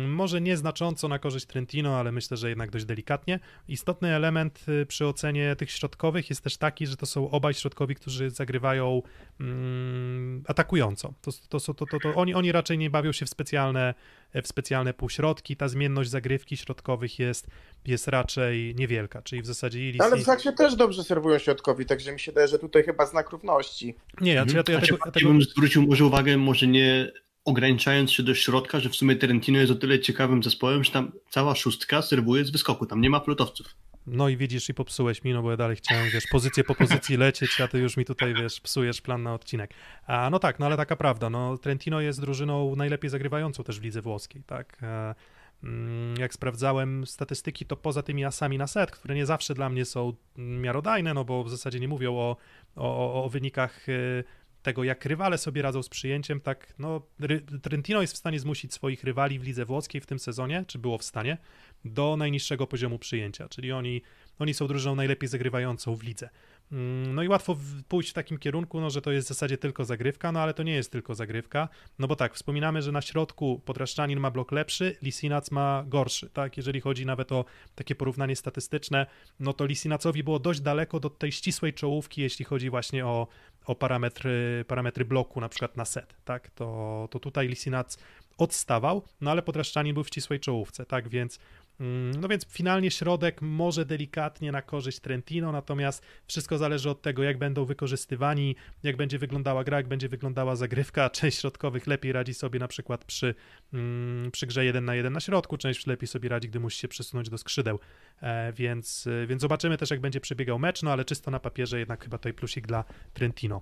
Może nieznacząco na korzyść Trentino, ale myślę, że jednak dość delikatnie. Istotny element przy ocenie tych środkowych jest też taki, że to są obaj środkowi, którzy zagrywają mm, atakująco. To, to, to, to, to, to oni, oni raczej nie bawią się w specjalne, w specjalne półśrodki. Ta zmienność zagrywki środkowych jest, jest raczej niewielka, czyli w zasadzie... Ilisi... Ale w Zaksie też dobrze serwują środkowi, także mi się daje, że tutaj chyba znak równości. Nie, ja, mhm. ja, ja, ja, tego, ja tego... bym zwrócił może uwagę, może nie... ograniczając się do środka, że w sumie Trentino jest o tyle ciekawym zespołem, że tam cała szóstka serwuje z wyskoku, tam nie ma flutowców. No i widzisz, i popsułeś mi, no bo ja dalej chciałem, wiesz, pozycję po pozycji lecieć, a ty już mi tutaj, wiesz, psujesz plan na odcinek. A no tak, no ale taka prawda, no Trentino jest drużyną najlepiej zagrywającą też w lidze włoskiej, tak? Jak sprawdzałem statystyki, to poza tymi asami na set, które nie zawsze dla mnie są miarodajne, no bo w zasadzie nie mówią o, o, o wynikach tego, jak rywale sobie radzą z przyjęciem, tak no Trentino jest w stanie zmusić swoich rywali w lidze włoskiej w tym sezonie, czy było w stanie, do najniższego poziomu przyjęcia, czyli oni, oni są drużyną najlepiej zagrywającą w lidze. No i łatwo pójść w takim kierunku, no, że to jest w zasadzie tylko zagrywka, no ale to nie jest tylko zagrywka, no bo tak, wspominamy, że na środku Podraszczanin ma blok lepszy, Lisinac ma gorszy, tak, jeżeli chodzi nawet o takie porównanie statystyczne, no to Lisinacowi było dość daleko do tej ścisłej czołówki, jeśli chodzi właśnie o, o parametry, parametry bloku, na przykład na set, tak, to, to tutaj Lisinac odstawał, no ale Podraszczanin był w ścisłej czołówce, tak, więc No więc finalnie środek może delikatnie na korzyść Trentino, natomiast wszystko zależy od tego, jak będą wykorzystywani, jak będzie wyglądała gra, jak będzie wyglądała zagrywka. Część środkowych lepiej radzi sobie na przykład przy, przy grze jeden na jeden na środku, część lepiej sobie radzi, gdy musi się przesunąć do skrzydeł. Więc, więc zobaczymy też, jak będzie przebiegał mecz, no ale czysto na papierze jednak chyba tutaj plusik dla Trentino.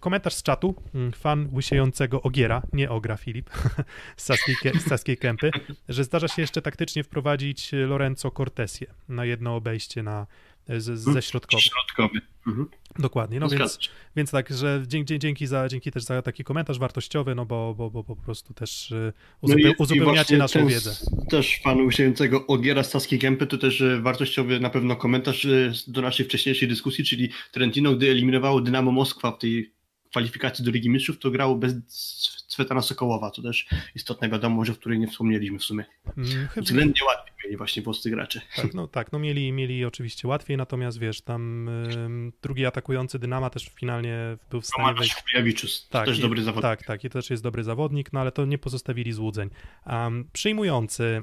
Komentarz z czatu, fan łysiejącego Ogiera, nie Ogra Filip, z Saskiej, z Saskiej Kępy, że zdarza się jeszcze taktycznie wprowadzić Lorenzo Cortesię na jedno obejście na z, ze środkowy. Środkowy. Mhm. Dokładnie, no więc, więc tak, że dzięki, dzięki, za, dzięki też za taki komentarz wartościowy, no bo, bo, bo po prostu też uzupeł, no i, uzupełniacie i naszą wiedzę. Też fanu łysiejącego Ogiera z Saskiej Kępy to też wartościowy na pewno komentarz do naszej wcześniejszej dyskusji, czyli Trentino, gdy eliminowało Dynamo Moskwa w tej kwalifikacji do Ligi Mistrzów, to grało bez Cwetana Sokołowa, to też istotna wiadomość, o której nie wspomnieliśmy w sumie. Hmm, względnie chyba łatwiej mieli właśnie polscy gracze. Tak, no tak, no mieli, mieli oczywiście łatwiej, natomiast wiesz, tam y, drugi atakujący Dynama też finalnie był w stanie wejść. Kujawiczus, tak, też i, dobry zawodnik. Tak, tak, i to też jest dobry zawodnik, no ale to nie pozostawili złudzeń. Um, przyjmujący,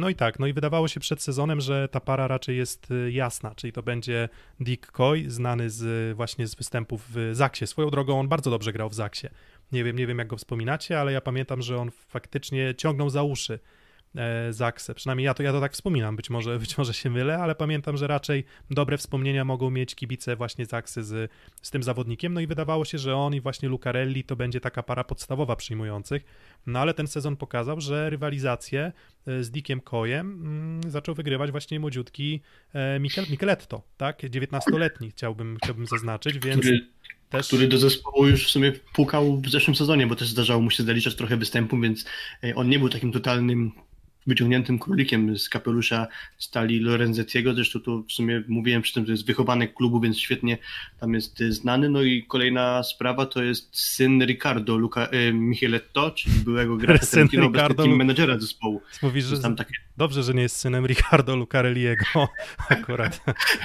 no i tak, no i wydawało się przed sezonem, że ta para raczej jest jasna, czyli to będzie Dick Coy, znany z, właśnie z występów w Zaksie. Swoją drogą on bardzo dobrze grał w Zaksie. Nie wiem, nie wiem jak go wspominacie, ale ja pamiętam, że on faktycznie ciągnął za uszy Zaksę. Przynajmniej ja to, ja to tak wspominam, być może, być może się mylę, ale pamiętam, że raczej dobre wspomnienia mogą mieć kibice właśnie Zaksy z, z tym zawodnikiem. No i wydawało się, że on i właśnie Lucarelli to będzie taka para podstawowa przyjmujących. No ale ten sezon pokazał, że rywalizację z Dickiem Coyem mm, zaczął wygrywać właśnie młodziutki Mikel, Micheletto, tak? dziewiętnastoletni chciałbym, chciałbym zaznaczyć, więc... Też... Który do zespołu już w sumie pukał w zeszłym sezonie, bo też zdarzało mu się zaliczać trochę występu, więc on nie był takim totalnym wyciągniętym królikiem z kapelusza Stali Lorenzetiego. Zresztą to w sumie mówiłem przy tym, to jest wychowanek klubu, więc świetnie tam jest znany. No i kolejna sprawa to jest syn Ricardo Luca, e, Micheletto, czyli byłego gracza Trentino, obecnie team menedżera zespołu. Mówisz, że tam takie... Dobrze, że nie jest synem Ricardo Lucarelliego akurat.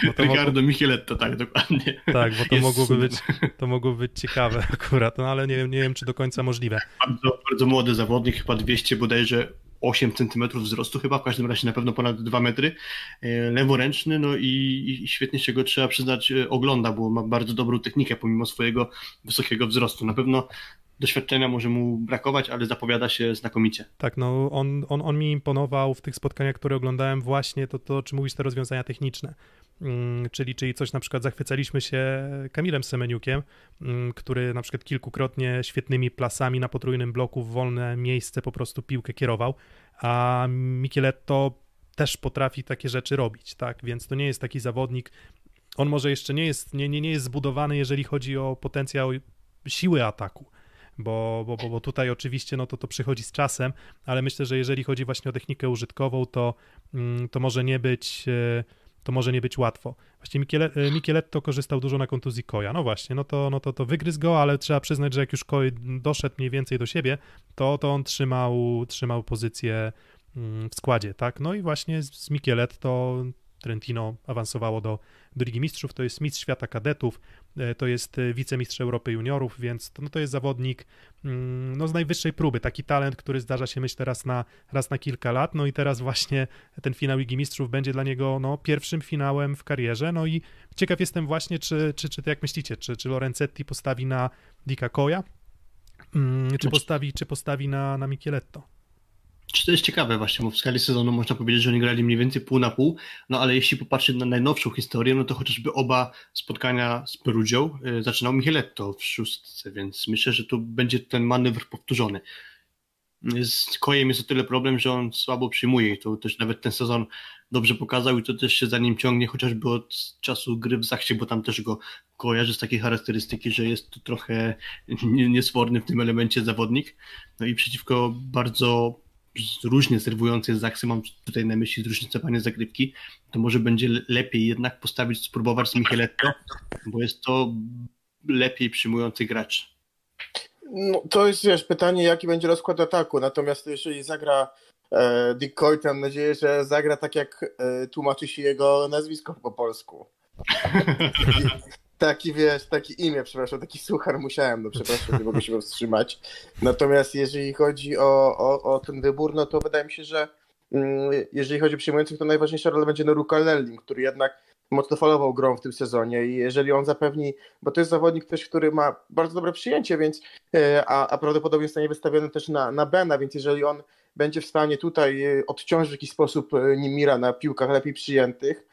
Bo to Ricardo mogło... Micheletto, tak, dokładnie. Tak, bo to mogłoby, być, to mogłoby być ciekawe akurat, no ale nie wiem, nie wiem, czy do końca możliwe. Bardzo, bardzo młody zawodnik, chyba dwieście bodajże osiem centymetrów wzrostu chyba, w każdym razie na pewno ponad dwa metry, leworęczny, no i, i świetnie się go, trzeba przyznać, ogląda, bo ma bardzo dobrą technikę pomimo swojego wysokiego wzrostu. Na pewno doświadczenia może mu brakować, ale zapowiada się znakomicie. Tak, no on, on, on mi imponował w tych spotkaniach, które oglądałem właśnie, to, to czy mówisz, te rozwiązania techniczne. Czyli, czyli coś na przykład zachwycaliśmy się Kamilem Semeniukiem, który na przykład kilkukrotnie świetnymi plasami na potrójnym bloku w wolne miejsce po prostu piłkę kierował, a Micheletto też potrafi takie rzeczy robić, tak? Więc to nie jest taki zawodnik, on może jeszcze nie jest, nie, nie, nie jest zbudowany, jeżeli chodzi o potencjał siły ataku, bo, bo, bo tutaj oczywiście no to, to przychodzi z czasem, ale myślę, że jeżeli chodzi właśnie o technikę użytkową, to, to może nie być... to może nie być łatwo. Właśnie Micheletto korzystał dużo na kontuzji Koja. No właśnie, no to, no to, to wygryzł go, ale trzeba przyznać, że jak już Koj doszedł mniej więcej do siebie, to, to on trzymał, trzymał pozycję w składzie, tak? No i właśnie z Micheletto Trentino awansowało do, do Ligi Mistrzów. To jest mistrz świata kadetów, to jest wicemistrz Europy juniorów, więc to, no to jest zawodnik no, z najwyższej próby. Taki talent, który zdarza się, myślę, raz na, raz na kilka lat. No i teraz właśnie ten finał Ligi Mistrzów będzie dla niego no, pierwszym finałem w karierze. No i ciekaw jestem właśnie, czy, czy, czy jak myślicie, czy, czy Lorenzetti postawi na Dicka Coya, czy postawi, czy postawi na, na Micheletto? Czy to jest ciekawe właśnie, bo w skali sezonu można powiedzieć, że oni grali mniej więcej pół na pół, no ale jeśli popatrzeć na najnowszą historię, no to chociażby oba spotkania z Perugią y, zaczynał Micheletto w szóstce, więc myślę, że tu będzie ten manewr powtórzony. Z Coyem jest o tyle problem, że on słabo przyjmuje i to też nawet ten sezon dobrze pokazał i to też się za nim ciągnie chociażby od czasu gry w Zaksie, bo tam też go kojarzy z takiej charakterystyki, że jest to trochę niesforny w tym elemencie zawodnik, no i przeciwko bardzo różnie serwujące Zaksy, mam tutaj na myśli zróżnicowanie zagrywki, to może będzie lepiej jednak postawić, spróbować z Micheletto, bo jest to lepiej przyjmujący gracz. No, to jest, wiesz, pytanie, jaki będzie rozkład ataku, natomiast jeżeli zagra e, Dick Coy, to mam nadzieję, że zagra tak, jak e, tłumaczy się jego nazwisko po polsku. Taki, wiesz, taki imię, przepraszam, taki suchar musiałem, no przepraszam, nie mogę się powstrzymać. Natomiast jeżeli chodzi o, o, o ten wybór, no to wydaje mi się, że mm, jeżeli chodzi o przyjmujących, to najważniejsza rola będzie na Lucarellim, który jednak mocno falował grą w tym sezonie i jeżeli on zapewni, bo to jest zawodnik też, który ma bardzo dobre przyjęcie, więc a, a prawdopodobnie zostanie wystawiony też na, na Bena, więc jeżeli on będzie w stanie tutaj odciążyć w jakiś sposób Nimira na piłkach lepiej przyjętych,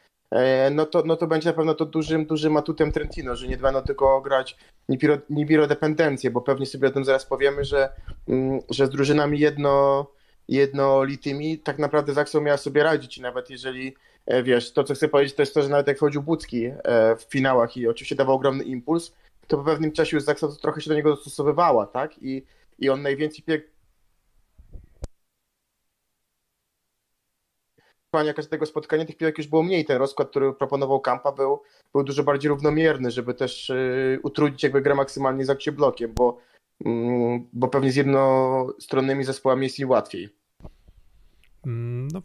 no to, no to będzie na pewno to dużym, dużym atutem Trentino, że nie dbano tylko grać Nibirodependencję, bo pewnie sobie o tym zaraz powiemy, że, że z drużynami jedno, jednolitymi tak naprawdę Zaksą miała sobie radzić. I nawet jeżeli, wiesz, to co chcę powiedzieć to jest to, że nawet jak wchodził Bucki w finałach i oczywiście dawał ogromny impuls, to po pewnym czasie już Zaksa trochę się do niego dostosowywała, tak? I, i on najwięcej piek... każdego spotkania tych piłek już było mniej. Ten rozkład, który proponował Kampa był, był dużo bardziej równomierny, żeby też y, utrudnić jakby grę maksymalnie Zaksie blokiem, bo, y, bo pewnie z jednostronnymi zespołami jest im łatwiej. No,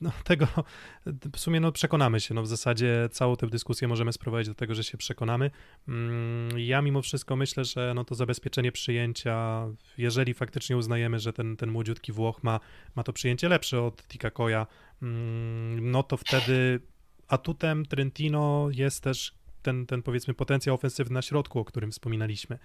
no tego w sumie no, przekonamy się. No, w zasadzie całą tę dyskusję możemy sprowadzić do tego, że się przekonamy. Ja mimo wszystko myślę, że no, to zabezpieczenie przyjęcia, jeżeli faktycznie uznajemy, że ten, ten młodziutki Włoch ma, ma to przyjęcie lepsze od Tikakoja, no to wtedy atutem Trentino jest też ten, ten powiedzmy potencjał ofensywny na środku, o którym wspominaliśmy.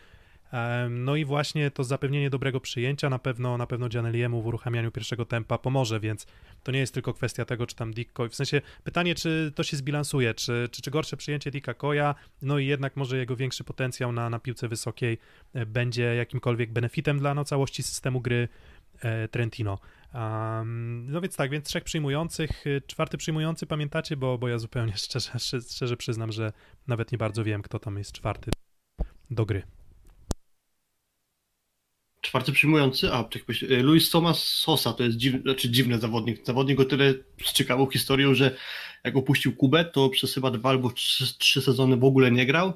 No i właśnie to zapewnienie dobrego przyjęcia na pewno na pewno Gianelliemu w uruchamianiu pierwszego tempa pomoże, więc to nie jest tylko kwestia tego, czy tam Dick Coy, w sensie pytanie, czy to się zbilansuje, czy, czy, czy gorsze przyjęcie Dicka Coya, no i jednak może jego większy potencjał na, na piłce wysokiej będzie jakimkolwiek benefitem dla no, całości systemu gry e, Trentino. Um, no więc tak, więc trzech przyjmujących, czwarty przyjmujący pamiętacie, bo, bo ja zupełnie szczerze, szczerze przyznam, że nawet nie bardzo wiem, kto tam jest czwarty do gry. Czwarty przyjmujący, a tak myślę, Luis Tomás Sosa to jest dziwny, znaczy dziwny zawodnik. Zawodnik o tyle z ciekawą historią, że jak opuścił Kubę, to przez chyba dwa albo trzy, trzy sezony w ogóle nie grał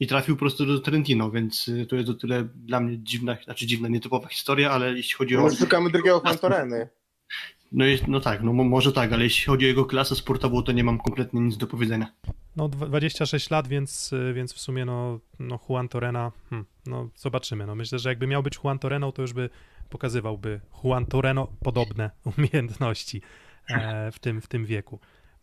i trafił po prostu do Trentino, więc to jest o tyle dla mnie dziwna, znaczy dziwna, nietypowa historia, ale jeśli chodzi o... Może szukamy drugiego Pantoreny. No, no tak, no może tak, ale jeśli chodzi o jego klasę sportową, to nie mam kompletnie nic do powiedzenia. No dwadzieścia sześć lat, więc, więc w sumie no, no Juan Torena, hmm, no zobaczymy. No, myślę, że jakby miał być Juan Toreną, to już by pokazywałby Juan Toreno podobne umiejętności e, w, tym, w tym wieku.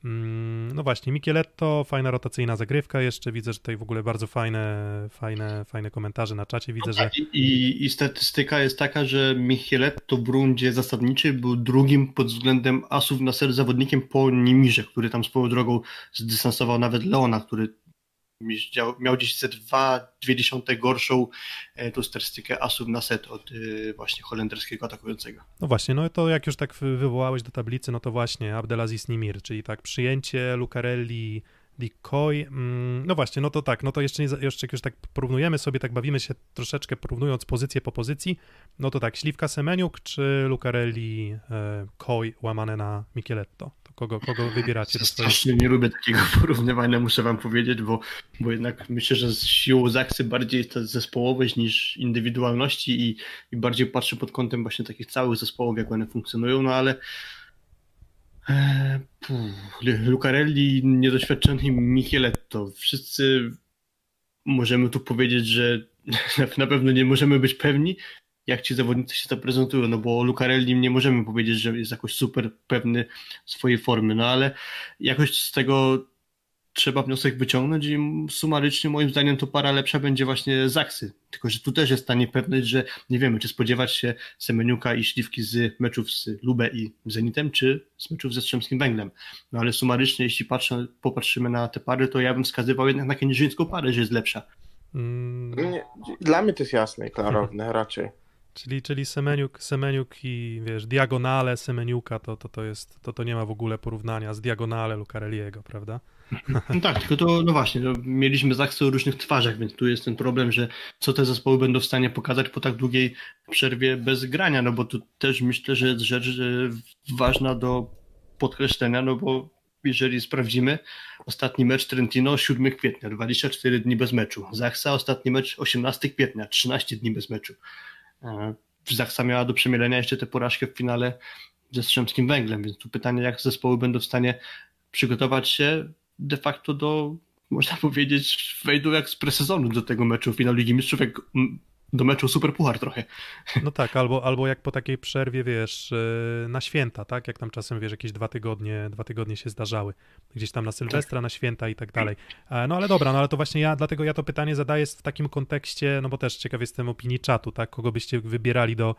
Mm, no właśnie, Micheletto, fajna rotacyjna zagrywka jeszcze, widzę, że tutaj w ogóle bardzo fajne, fajne, fajne komentarze na czacie, widzę, że... I, i statystyka jest taka, że Micheletto w rundzie zasadniczej był drugim pod względem asów na ser zawodnikiem po Nimirze, który tam swoją drogą zdystansował nawet Leona, który miał gdzieś ze dwa przecinek dwa gorszą tą statystykę asów na set od właśnie holenderskiego atakującego. No właśnie, no to jak już tak wywołałeś do tablicy, no to właśnie Abdelaziz Nimir, czyli tak przyjęcie Lucarelli, Dick Coy, no właśnie, no to tak, no to jeszcze, nie, jeszcze jak już tak porównujemy sobie, tak bawimy się troszeczkę porównując pozycję po pozycji, no to tak, Śliwka Semeniuk czy Lucarelli, Coy łamane na Micheletto? Kogo, kogo wybieracie? Strasznie nie lubię takiego porównywania, muszę wam powiedzieć, bo, bo jednak myślę, że z siłą Zaksy bardziej jest ta zespołowość niż indywidualności i, i bardziej patrzę pod kątem właśnie takich całych zespołów, jak one funkcjonują, no ale eee, Lucarelli, niedoświadczony Micheletto, wszyscy możemy tu powiedzieć, że na pewno nie możemy być pewni, jak ci zawodnicy się zaprezentują, no bo Lucarelli nie możemy powiedzieć, że jest jakoś super pewny swojej formy, no ale jakoś z tego trzeba wniosek wyciągnąć i sumarycznie moim zdaniem to para lepsza będzie właśnie Zaksy, tylko że tu też jest ta niepewność, że nie wiemy, czy spodziewać się Semeniuka i Śliwki z meczów z Lubę i Zenitem, czy z meczów ze Strzemskim Węglem, no ale sumarycznie jeśli patrzę, popatrzymy na te pary, to ja bym wskazywał jednak na kędzierzyńską parę, że jest lepsza. Nie, dla mnie to jest jasne i klarowne hmm. raczej. Czyli, czyli Semeniuk, Semeniuk i wiesz, diagonale Semeniuka, to, to, to, jest, to, to nie ma w ogóle porównania z diagonale Lucarelliego, prawda? No tak, tylko to, no właśnie, no, mieliśmy Zaksy o różnych twarzach, więc tu jest ten problem, że co te zespoły będą w stanie pokazać po tak długiej przerwie bez grania, no bo tu też myślę, że jest rzecz że ważna do podkreślenia, no bo jeżeli sprawdzimy, ostatni mecz Trentino siódmego kwietnia, dwadzieścia cztery dni bez meczu. Zaksa ostatni mecz osiemnastego kwietnia, trzynaście dni bez meczu. Zaksa miała do przemielenia jeszcze tę porażkę w finale ze Strzemskim Węglem, więc tu pytanie, jak zespoły będą w stanie przygotować się de facto do, można powiedzieć, wejdą jak z presezonu do tego meczu w finale Ligi Mistrzów, jak do meczu super puchar trochę. No tak, albo, albo jak po takiej przerwie, wiesz, na święta, tak? Jak tam czasem, wiesz, jakieś dwa tygodnie, dwa tygodnie się zdarzały. Gdzieś tam na Sylwestra, tak, na święta i tak dalej. No ale dobra, no ale to właśnie ja, dlatego ja to pytanie zadaję w takim kontekście, no bo też ciekaw jestem opinii czatu, tak? Kogo byście wybierali do,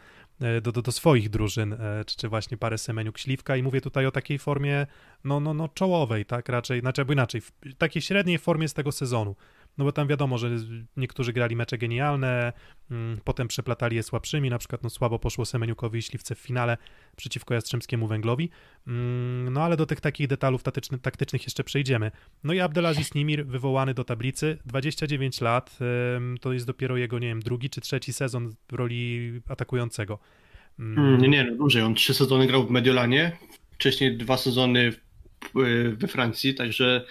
do, do, do swoich drużyn, czy, czy właśnie parę Semeniuk, Śliwka, i mówię tutaj o takiej formie, no, no, no czołowej, tak? Raczej, znaczy, albo inaczej, w takiej średniej formie z tego sezonu. No bo tam wiadomo, że niektórzy grali mecze genialne, mm, potem przeplatali je słabszymi, na przykład no, słabo poszło Semeniukowi i Śliwce w finale przeciwko Jastrzębskiemu Węglowi, mm, no ale do tych takich detalów taktycznych, taktycznych jeszcze przejdziemy. No i Abdelaziz Nimir wywołany do tablicy, dwadzieścia dziewięć lat, ym, to jest dopiero jego, nie wiem, drugi czy trzeci sezon w roli atakującego. Mm. Nie, nie, no dłużej, on trzy sezony grał w Mediolanie, wcześniej dwa sezony we Francji, także...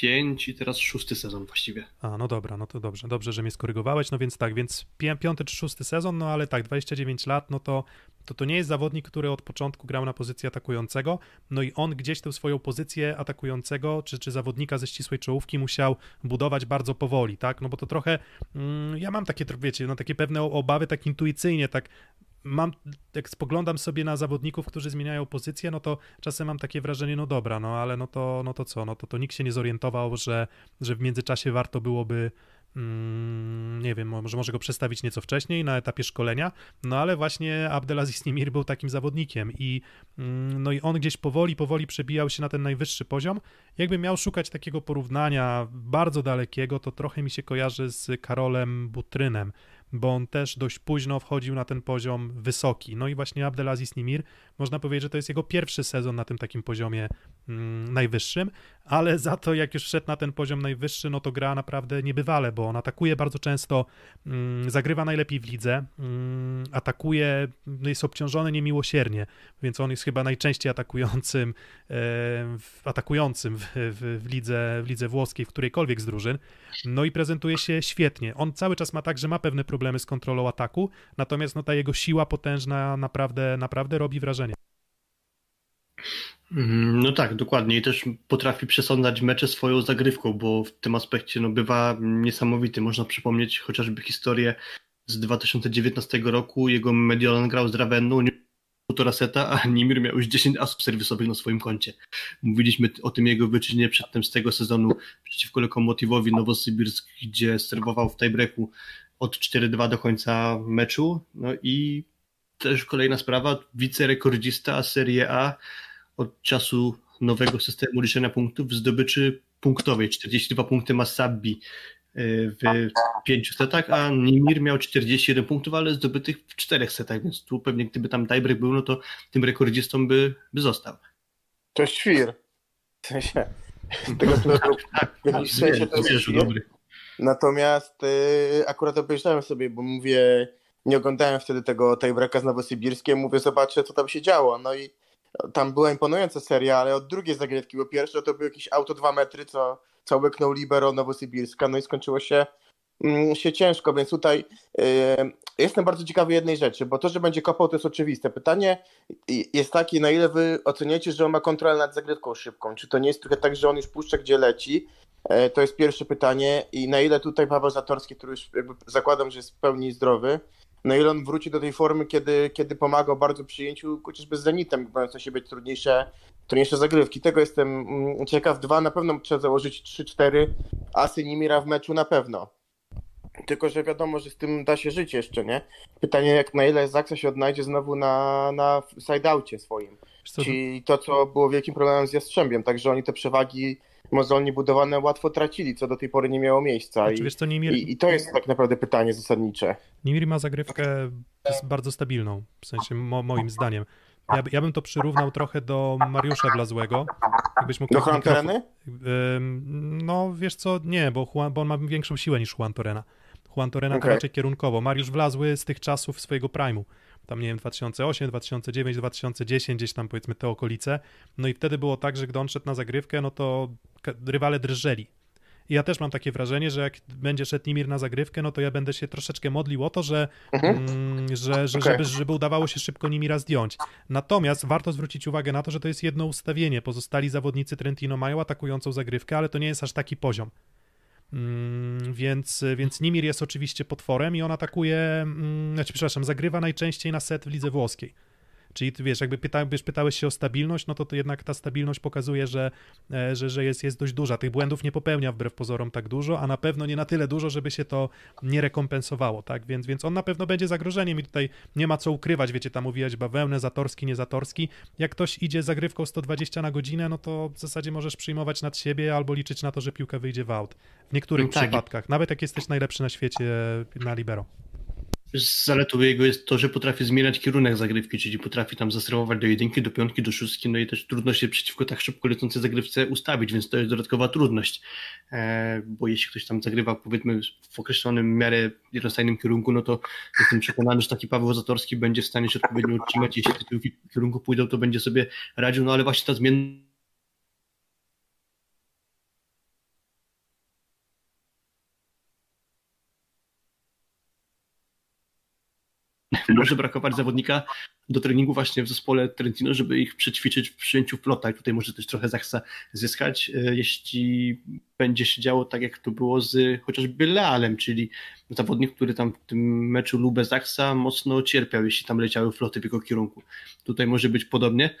pięć i teraz szósty sezon właściwie. A, no dobra, no to dobrze, dobrze, że mnie skorygowałeś, no więc tak, więc pi- piąty czy szósty sezon, no ale tak, dwadzieścia dziewięć lat, no to, to to nie jest zawodnik, który od początku grał na pozycji atakującego, no i on gdzieś tę swoją pozycję atakującego, czy, czy zawodnika ze ścisłej czołówki musiał budować bardzo powoli, tak, no bo to trochę, mm, ja mam takie, wiecie, no takie pewne obawy, tak intuicyjnie, tak, mam, jak spoglądam sobie na zawodników, którzy zmieniają pozycję, no to czasem mam takie wrażenie, no dobra, no ale no to, no to co, no to, to nikt się nie zorientował, że, że w międzyczasie warto byłoby, mm, nie wiem, może, może go przestawić nieco wcześniej na etapie szkolenia, no ale właśnie Abdelaziz Nimir był takim zawodnikiem i mm, no i on gdzieś powoli, powoli przebijał się na ten najwyższy poziom. Jakby miał szukać takiego porównania bardzo dalekiego, to trochę mi się kojarzy z Karolem Butrynem, bo on też dość późno wchodził na ten poziom wysoki. No i właśnie Abdelaziz Nimir, można powiedzieć, że to jest jego pierwszy sezon na tym takim poziomie mm, najwyższym, ale za to jak już wszedł na ten poziom najwyższy, no to gra naprawdę niebywale, bo on atakuje bardzo często, mm, zagrywa najlepiej w lidze, mm, atakuje, jest obciążony niemiłosiernie, więc on jest chyba najczęściej atakującym, e, atakującym w, w, w, lidze, w lidze włoskiej, w którejkolwiek z drużyn. No i prezentuje się świetnie. On cały czas ma tak, że ma pewne problemy, problemy z kontrolą ataku, natomiast no, ta jego siła potężna naprawdę, naprawdę robi wrażenie. No tak, dokładnie, i też potrafi przesądzać mecze swoją zagrywką, bo w tym aspekcie no, bywa niesamowity. Można przypomnieć chociażby historię z dwa tysiące dziewiętnastego roku, jego Mediolan grał z Ravenną, półtora seta, a Nimir miał już dziesięć asów serwisowych na swoim koncie. Mówiliśmy o tym jego wyczynie przedtem z tego sezonu przeciwko Lokomotywowi Nowosybirsk, gdzie serwował w tiebreaku od cztery dwa do końca meczu. No i też kolejna sprawa, wicerekordzista Serie A od czasu nowego systemu liczenia punktów w zdobyczy punktowej. czterdzieści dwa punkty ma Sabbi w pięciu setach, a Nimir miał czterdzieści jeden punktów, ale zdobytych w czterech setach, więc tu pewnie gdyby tam tiebreak był, no to tym rekordzistą by, by został. To świr. W sensie tego typu... W sensie to jest dobry. Natomiast y, akurat obejrzałem sobie, bo mówię, nie oglądałem wtedy tego tiebreaka z Nowosybirskiem, mówię, zobaczę, co tam się działo. No i tam była imponująca seria, ale od drugiej zagrywki, bo pierwsza to był jakiś auto dwa metry, co, co łyknął libero Nowosybirska, no i skończyło się, mm, się ciężko, więc tutaj y, jestem bardzo ciekawy jednej rzeczy, bo to, że będzie kopał, to jest oczywiste. Pytanie jest takie, na ile wy oceniacie, że on ma kontrolę nad zagrywką szybką, czy to nie jest trochę tak, że on już puszcza, gdzie leci. To jest pierwsze pytanie i na ile tutaj Paweł Zatorski, który już jakby zakładam, że jest w pełni zdrowy, na ile on wróci do tej formy, kiedy, kiedy pomagał bardzo przyjęciu, chociażby z Zenitem, mając na siebie trudniejsze, trudniejsze zagrywki. Tego jestem ciekaw. Dwa, na pewno trzeba założyć trzy cztery asy Nimira w meczu na pewno. Tylko, że wiadomo, że z tym da się żyć jeszcze, nie? Pytanie, jak na ile Zaksa się odnajdzie znowu na, na side-outie swoim. Czyli to, co było wielkim problemem z Jastrzębiem, także oni te przewagi mozolnie budowane łatwo tracili, co do tej pory nie miało miejsca. Znaczy, I, wiesz co, Nimir... i, I to jest tak naprawdę pytanie zasadnicze. Nimir ma zagrywkę bardzo stabilną, w sensie mo- moim zdaniem. Ja, ja bym to przyrównał trochę do Mariusza Blazłego. Jakbyś mógł do Juan Toreny? No wiesz co, nie, bo, Juan, bo on ma większą siłę niż Juan Torena. Juan Torena okay. To raczej kierunkowo. Mariusz Blazły z tych czasów swojego prime'u. Tam nie wiem, dwa tysiące osiem, dwa tysiące dziewięć, dwa tysiące dziesięć, gdzieś tam powiedzmy te okolice. No i wtedy było tak, że gdy on szedł na zagrywkę, no to rywale drżeli. I ja też mam takie wrażenie, że jak będzie szedł Nimir na zagrywkę, no to ja będę się troszeczkę modlił o to, że, mhm. mm, że, że okay. żeby, żeby udawało się szybko Nimira zdjąć. Natomiast warto zwrócić uwagę na to, że to jest jedno ustawienie. Pozostali zawodnicy Trentino mają atakującą zagrywkę, ale to nie jest aż taki poziom. Mm, więc, więc Nimir jest oczywiście potworem i on atakuje, mm, znaczy przepraszam, zagrywa najczęściej na set w lidze włoskiej. Czyli wiesz, jakby pyta, wiesz, pytałeś się o stabilność, no to, to jednak ta stabilność pokazuje, że, że, że jest, jest dość duża. Tych błędów nie popełnia wbrew pozorom tak dużo, a na pewno nie na tyle dużo, żeby się to nie rekompensowało, tak? Więc, więc on na pewno będzie zagrożeniem i tutaj nie ma co ukrywać, wiecie, tam uwijać bawełnę, Zatorski, nie Zatorski. Jak ktoś idzie zagrywką sto dwadzieścia na godzinę, no to w zasadzie możesz przyjmować nad siebie albo liczyć na to, że piłka wyjdzie w aut. W niektórych no tak. przypadkach, nawet jak jesteś najlepszy na świecie na libero. Zaletą jego jest to, że potrafi zmieniać kierunek zagrywki, czyli potrafi tam zastrelować do jedynki, do piątki, do szóstki, no i też trudno się przeciwko tak szybko lecącej zagrywce ustawić, więc to jest dodatkowa trudność, bo jeśli ktoś tam zagrywa powiedzmy w określonym w miarę jednostajnym kierunku, no to jestem przekonany, że taki Paweł Zatorski będzie w stanie się odpowiednio utrzymać, jeśli te piłki w kierunku pójdą, to będzie sobie radził, no ale właśnie ta zmienna może brakować zawodnika do treningu właśnie w zespole Trentino, żeby ich przećwiczyć w przyjęciu flota i tutaj może też trochę zachsa zyskać, jeśli będzie się działo tak, jak to było z chociażby Lealem, czyli zawodnik, który tam w tym meczu Lube Zaksa mocno cierpiał, jeśli tam leciały floty w jego kierunku. Tutaj może być podobnie.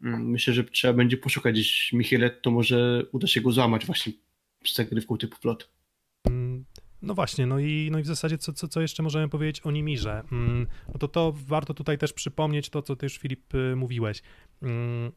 Myślę, że trzeba będzie poszukać gdzieś Michelet, to może uda się go złamać właśnie z zagrywką typu flot. No właśnie, no i, no i w zasadzie co, co, co jeszcze możemy powiedzieć o Nimirze? Mm, no to to warto tutaj też przypomnieć to, co ty już, Filip, mówiłeś. Mm,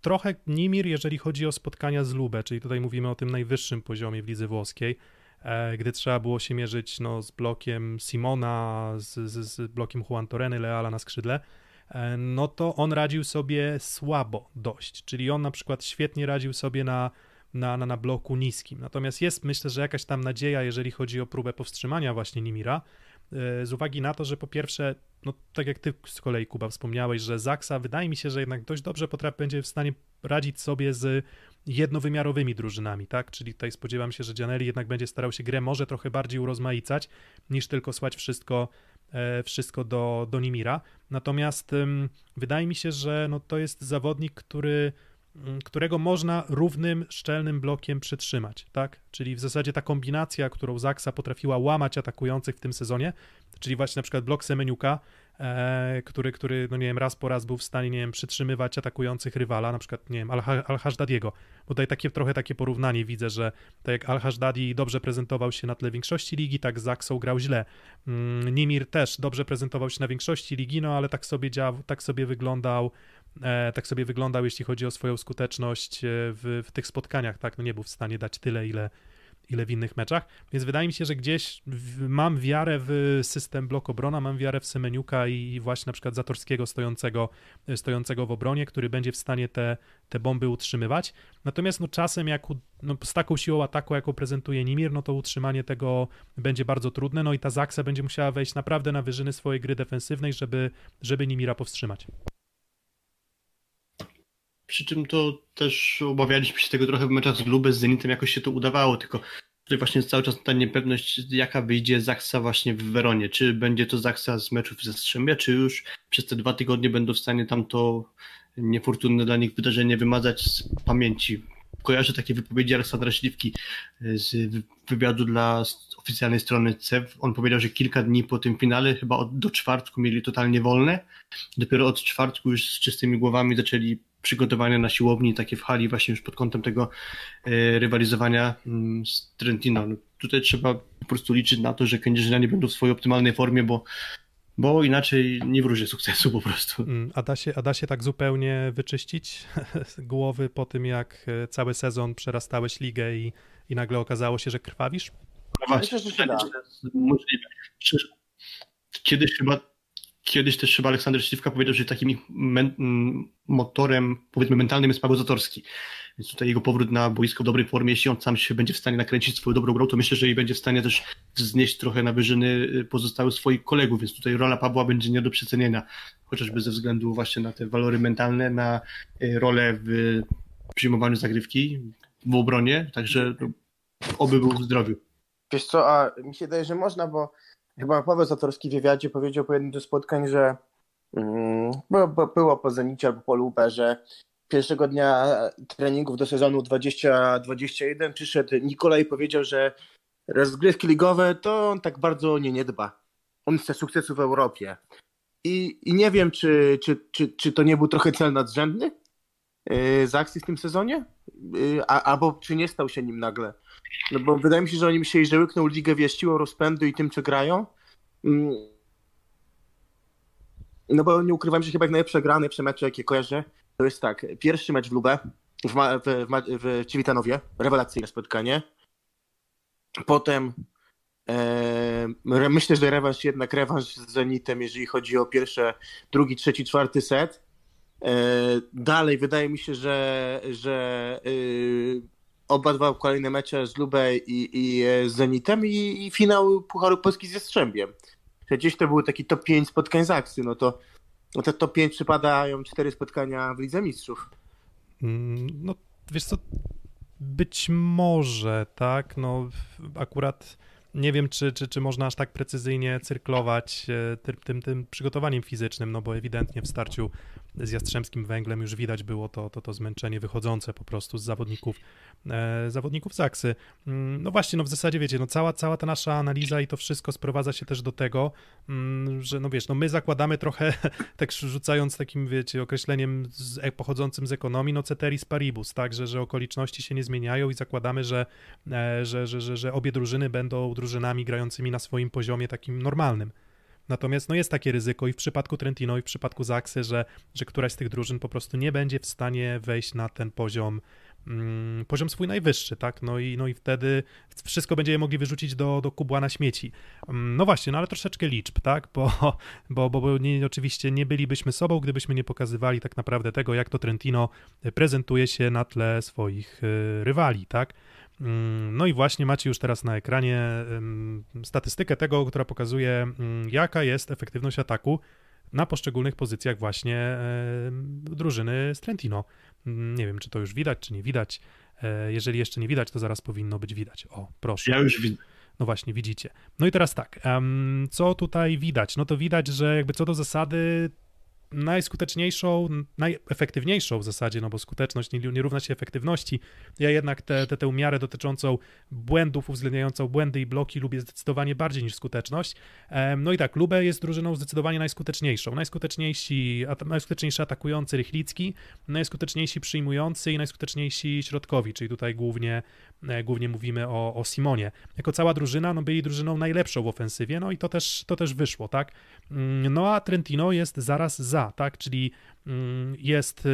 trochę Nimir, jeżeli chodzi o spotkania z Lube, czyli tutaj mówimy o tym najwyższym poziomie w lidze włoskiej, e, gdy trzeba było się mierzyć no, z blokiem Simona, z, z, z blokiem Juan Toreny, Leala na skrzydle, e, no to on radził sobie słabo dość, czyli on na przykład świetnie radził sobie na Na, na, na bloku niskim. Natomiast jest, myślę, że jakaś tam nadzieja, jeżeli chodzi o próbę powstrzymania właśnie Nimira, z uwagi na to, że po pierwsze, no tak jak ty z kolei, Kuba, wspomniałeś, że Zaksa wydaje mi się, że jednak dość dobrze potrafi, będzie w stanie radzić sobie z jednowymiarowymi drużynami, tak? Czyli tutaj spodziewam się, że Gianelli jednak będzie starał się grę może trochę bardziej urozmaicać, niż tylko słać wszystko wszystko do, do Nimira. Natomiast ym, wydaje mi się, że no, to jest zawodnik, który którego można równym, szczelnym blokiem przytrzymać, tak? Czyli w zasadzie ta kombinacja, którą Zaksa potrafiła łamać atakujących w tym sezonie, czyli właśnie na przykład blok Semeniuka, e, który, który, no nie wiem, raz po raz był w stanie, nie wiem, przytrzymywać atakujących rywala, na przykład, nie wiem, Al-Hashdadiego. Tutaj takie, trochę takie porównanie widzę, że tak jak Al-Hashdadi dobrze prezentował się na tle większości ligi, tak z Zaksą grał źle. Mm, Nimir też dobrze prezentował się na większości ligi, no ale tak sobie dział, tak sobie wyglądał tak sobie wyglądał, jeśli chodzi o swoją skuteczność w, w tych spotkaniach, tak, no nie był w stanie dać tyle, ile, ile w innych meczach, więc wydaje mi się, że gdzieś w, mam wiarę w system blok obrona, mam wiarę w Semeniuka i właśnie na przykład Zatorskiego stojącego, stojącego w obronie, który będzie w stanie te, te bomby utrzymywać, natomiast no czasem jak, no, z taką siłą ataku, jaką prezentuje Nimir, no to utrzymanie tego będzie bardzo trudne, no i ta Zaksa będzie musiała wejść naprawdę na wyżyny swojej gry defensywnej, żeby, żeby Nimira powstrzymać. Przy czym to też obawialiśmy się tego trochę w meczach z Lube, z Zenitem jakoś się to udawało, tylko tutaj właśnie cały czas ta niepewność, jaka wyjdzie Zaksa właśnie w Weronie. Czy będzie to Zaksa z meczów ze Strzembia, czy już przez te dwa tygodnie będą w stanie tamto niefortunne dla nich wydarzenie wymazać z pamięci. Kojarzę takie wypowiedzi Aleksandra Śliwki z wywiadu dla oficjalnej strony C E W. On powiedział, że kilka dni po tym finale, chyba od, do czwartku mieli totalnie wolne. Dopiero od czwartku już z czystymi głowami zaczęli przygotowania na siłowni, takie w hali właśnie już pod kątem tego rywalizowania z Trentino. No tutaj trzeba po prostu liczyć na to, że Kędzierzynianie będą w swojej optymalnej formie, bo, bo inaczej nie wróży sukcesu po prostu. A da się, a da się tak zupełnie wyczyścić głowy po tym, jak cały sezon przerastałeś ligę i, i nagle okazało się, że krwawisz? No właśnie, to się da. Kiedyś chyba Kiedyś też chyba Aleksander Śliwka powiedział, że takim men- motorem, powiedzmy mentalnym, jest Paweł Zatorski. Więc tutaj jego powrót na boisko w dobrej formie, jeśli on sam się będzie w stanie nakręcić swoją dobrą grą, to myślę, że i będzie w stanie też znieść trochę na wyżyny pozostałych swoich kolegów, więc tutaj rola Pawła będzie nie do przecenienia, chociażby ze względu właśnie na te walory mentalne, na rolę w przyjmowaniu zagrywki, w obronie, także oby był w zdrowiu. Wiesz co, a mi się wydaje, że można, bo chyba Paweł Zatorski w wywiadzie powiedział po jednym ze spotkań, że um, było, było po Zenicie albo po Lube, że pierwszego dnia treningów do sezonu dwudziestego dwudziestego pierwszego przyszedł Nikolaj i powiedział, że rozgrywki ligowe to on tak bardzo nie, nie dba. On chce sukcesu w Europie. I, i nie wiem, czy, czy, czy, czy to nie był trochę cel nadrzędny yy, z akcji w tym sezonie, yy, a, albo czy nie stał się nim nagle. No bo wydaje mi się, że oni myśleli, że łyknął ligę wiesz, siłą rozpędu i tym, czy grają. Yy. No bo nie ukrywam, że chyba najlepsze gra, najlepsze mecze, jakie kojarzę, to jest tak, pierwszy mecz w Lubę, w, Ma- w, w, w Civitanowie, rewelacyjne spotkanie. Potem e, myślę, że rewanż, jednak rewanż z Zenitem, jeżeli chodzi o pierwsze, drugi, trzeci, czwarty set. E, dalej wydaje mi się, że, że e, oba dwa kolejne mecze z Lubę i, i z Zenitem i, i finał Pucharu Polski z Jastrzębiem. Gdzieś to były taki top pięć spotkań z Aksy, no to no te top pięć przypadają cztery spotkania w Lidze Mistrzów. No wiesz co, być może, tak, no akurat nie wiem, czy, czy, czy można aż tak precyzyjnie cyrklować tym, tym, tym przygotowaniem fizycznym, no bo ewidentnie w starciu z Jastrzębskim Węglem już widać było to, to, to zmęczenie wychodzące po prostu z zawodników e, zawodników z Aksy. No właśnie, no w zasadzie wiecie, no cała, cała ta nasza analiza i to wszystko sprowadza się też do tego, m, że no wiesz, no my zakładamy trochę, tak rzucając takim, wiecie, określeniem z, pochodzącym z ekonomii, no ceteris paribus, tak, że, że okoliczności się nie zmieniają i zakładamy, że, e, że, że, że, że obie drużyny będą drużynami grającymi na swoim poziomie takim normalnym. Natomiast no jest takie ryzyko i w przypadku Trentino i w przypadku Zaksy, że, że któraś z tych drużyn po prostu nie będzie w stanie wejść na ten poziom, mm, poziom swój najwyższy, tak? No i, no i wtedy wszystko będziemy mogli wyrzucić do, do kubła na śmieci. No właśnie, no ale troszeczkę liczb, tak? Bo, bo, bo nie, oczywiście nie bylibyśmy sobą, gdybyśmy nie pokazywali tak naprawdę tego, jak to Trentino prezentuje się na tle swoich rywali, tak? No i właśnie macie już teraz na ekranie statystykę tego, która pokazuje, jaka jest efektywność ataku na poszczególnych pozycjach właśnie drużyny z Trentino. Nie wiem, czy to już widać, czy nie widać. Jeżeli jeszcze nie widać, to zaraz powinno być widać. O, proszę. Ja już widzę. No właśnie, widzicie. No i teraz tak, co tutaj widać? No to widać, że jakby co do zasady najskuteczniejszą, najefektywniejszą w zasadzie, no bo skuteczność nie, nie równa się efektywności. Ja jednak tę te, te, te miarę dotyczącą błędów, uwzględniającą błędy i bloki lubię zdecydowanie bardziej niż skuteczność. No i tak, Lubę jest drużyną zdecydowanie najskuteczniejszą. Najskuteczniejsi, najskuteczniejszy atakujący Rychlicki, najskuteczniejsi przyjmujący i najskuteczniejsi środkowi, czyli tutaj głównie, głównie mówimy o, o Simonie. Jako cała drużyna, no byli drużyną najlepszą w ofensywie, no i to też, to też wyszło, tak? No a Trentino jest zaraz za Za, tak, czyli jest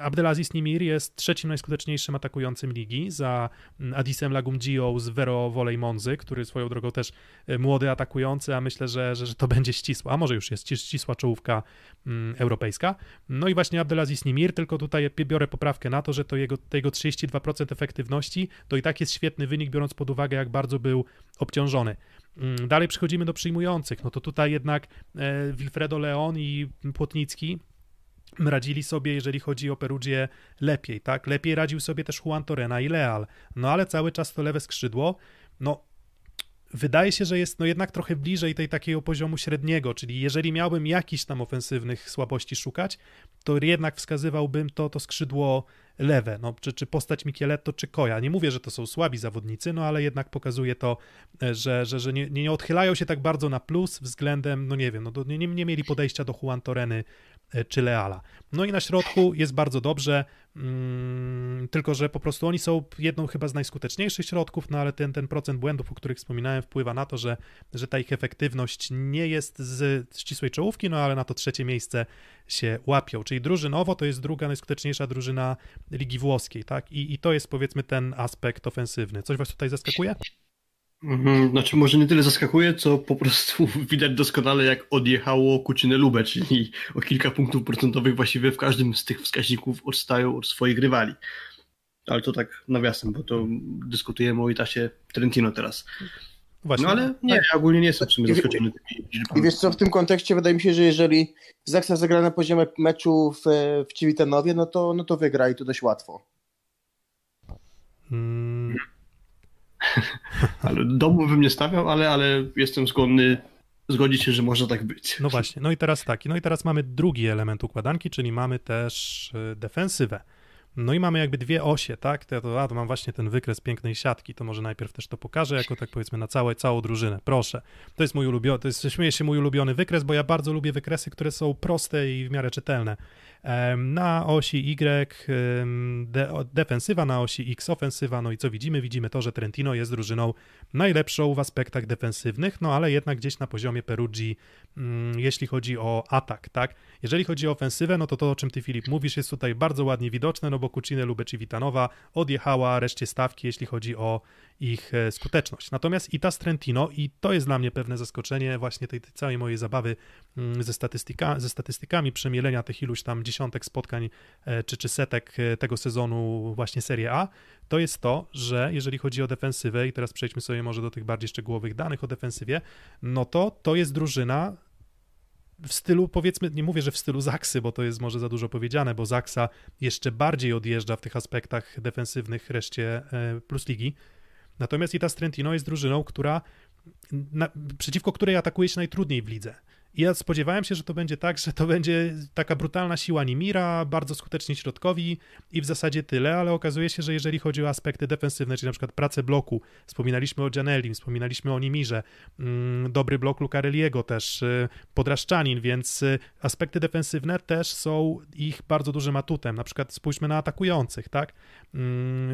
Abdelaziz Nimir jest trzecim najskuteczniejszym atakującym ligi za Adisem Lagumdziją z Vero Volley Monzy, który swoją drogą też młody atakujący, a myślę, że, że, że to będzie ścisła, a może już jest ścisła czołówka europejska. No i właśnie Abdelaziz Nimir, tylko tutaj biorę poprawkę na to, że to jego, to jego trzydzieści dwa procent efektywności to i tak jest świetny wynik, biorąc pod uwagę, jak bardzo był obciążony. Dalej przechodzimy do przyjmujących, no to tutaj jednak Wilfredo Leon i Płotnicki radzili sobie, jeżeli chodzi o Perugię, lepiej, tak? Lepiej radził sobie też Juan Torena i Leal, no ale cały czas to lewe skrzydło, no wydaje się, że jest no jednak trochę bliżej tej takiego poziomu średniego, czyli jeżeli miałbym jakichś tam ofensywnych słabości szukać, to jednak wskazywałbym to, to skrzydło lewe, no, czy, czy postać Micheletto, czy Koja. Nie mówię, że to są słabi zawodnicy, no ale jednak pokazuje to, że, że, że nie, nie odchylają się tak bardzo na plus względem, no nie wiem, no, do, nie, nie mieli podejścia do Juan Toreny czy Leala. No i na środku jest bardzo dobrze, mm, tylko że po prostu oni są jedną chyba z najskuteczniejszych środków, no ale ten, ten procent błędów, o których wspominałem, wpływa na to, że, że ta ich efektywność nie jest z ścisłej czołówki, no ale na to trzecie miejsce się łapią. Czyli drużynowo to jest druga najskuteczniejsza drużyna Ligi Włoskiej, tak? I, i to jest powiedzmy ten aspekt ofensywny. Coś was tutaj zaskakuje? Znaczy może nie tyle zaskakuje, co po prostu widać doskonale, jak odjechało Kucinę Lubę, czyli o kilka punktów procentowych właściwie w każdym z tych wskaźników odstają od swoich rywali. Ale to tak nawiasem, bo to dyskutujemy o Itasie Trentino teraz. Właśnie. No ale nie, tak. Ja ogólnie nie jestem w sumie zaskoczony. I, I wiesz co, w tym kontekście wydaje mi się, że jeżeli Zaksa zagra na poziomie meczu w, w Civitanowie, no to, no to wygra i to dość łatwo. Hmm. Ale domu bym nie stawiał, ale, ale jestem skłonny zgodzić się, że może tak być. No właśnie, no i teraz taki, no i teraz mamy drugi element układanki, czyli mamy też defensywę. No i mamy jakby dwie osie, tak? To, to, a, to mam właśnie ten wykres pięknej siatki, to może najpierw też to pokażę, jako tak powiedzmy na całe, całą drużynę, proszę. To jest mój ulubiony, to jest, śmieję się, mój ulubiony wykres, bo ja bardzo lubię wykresy, które są proste i w miarę czytelne. Na osi Y de, defensywa, na osi X ofensywa, no i co widzimy? Widzimy to, że Trentino jest drużyną najlepszą w aspektach defensywnych, no ale jednak gdzieś na poziomie Perugii, mm, jeśli chodzi o atak, tak? Jeżeli chodzi o ofensywę, no to to, o czym ty, Filip, mówisz, jest tutaj bardzo ładnie widoczne, no bo Kucinę-Lubecz-Witanowa odjechała reszcie stawki, jeśli chodzi o ich skuteczność. Natomiast Itas Trentino, i to jest dla mnie pewne zaskoczenie właśnie tej, tej całej mojej zabawy ze, statystyka, ze statystykami przemielenia tych iluś tam dziesiątek spotkań czy, czy setek tego sezonu właśnie Serie A, to jest to, że jeżeli chodzi o defensywę, i teraz przejdźmy sobie może do tych bardziej szczegółowych danych o defensywie, no to to jest drużyna w stylu, powiedzmy, nie mówię, że w stylu Zaksy, bo to jest może za dużo powiedziane, bo Zaksa jeszcze bardziej odjeżdża w tych aspektach defensywnych reszcie Plus Ligi. Natomiast Itas Trentino jest drużyną, która, na, przeciwko której atakuje się najtrudniej w lidze. I ja spodziewałem się, że to będzie tak, że to będzie taka brutalna siła Nimira, bardzo skuteczni środkowi i w zasadzie tyle, ale okazuje się, że jeżeli chodzi o aspekty defensywne, czyli na przykład pracę bloku, wspominaliśmy o Gianellim, wspominaliśmy o Nimirze, dobry blok Lucarelliego też, Podraszczanin, więc aspekty defensywne też są ich bardzo dużym atutem. Na przykład spójrzmy na atakujących, tak?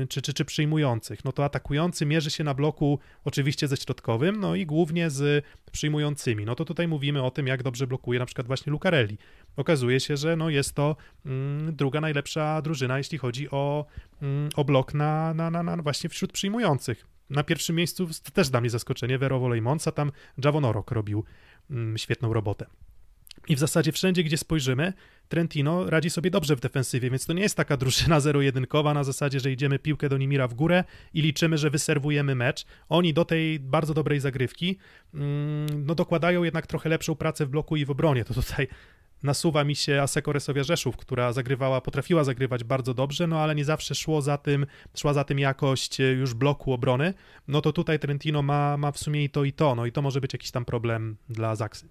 Czy, czy, czy przyjmujących. No to atakujący mierzy się na bloku oczywiście ze środkowym, no i głównie z przyjmującymi. No to tutaj mówimy o tym, jak dobrze blokuje na przykład właśnie Lucarelli. Okazuje się, że no jest to mm, druga najlepsza drużyna, jeśli chodzi o, mm, o blok na, na, na, na właśnie wśród przyjmujących. Na pierwszym miejscu to też dla mnie zaskoczenie, Vero Volejmonsa, tam Javonorok robił mm, świetną robotę. I w zasadzie wszędzie, gdzie spojrzymy, Trentino radzi sobie dobrze w defensywie, więc to nie jest taka drużyna zero-jedynkowa na zasadzie, że idziemy piłkę do Nimira w górę i liczymy, że wyserwujemy mecz. Oni do tej bardzo dobrej zagrywki no, dokładają jednak trochę lepszą pracę w bloku i w obronie. To tutaj nasuwa mi się Asseco Resovia Rzeszów, która zagrywała, potrafiła zagrywać bardzo dobrze, no ale nie zawsze szło za tym, szła za tym jakość już bloku obrony. No to tutaj Trentino ma, ma w sumie i to, i to. No i to może być jakiś tam problem dla Zaksy.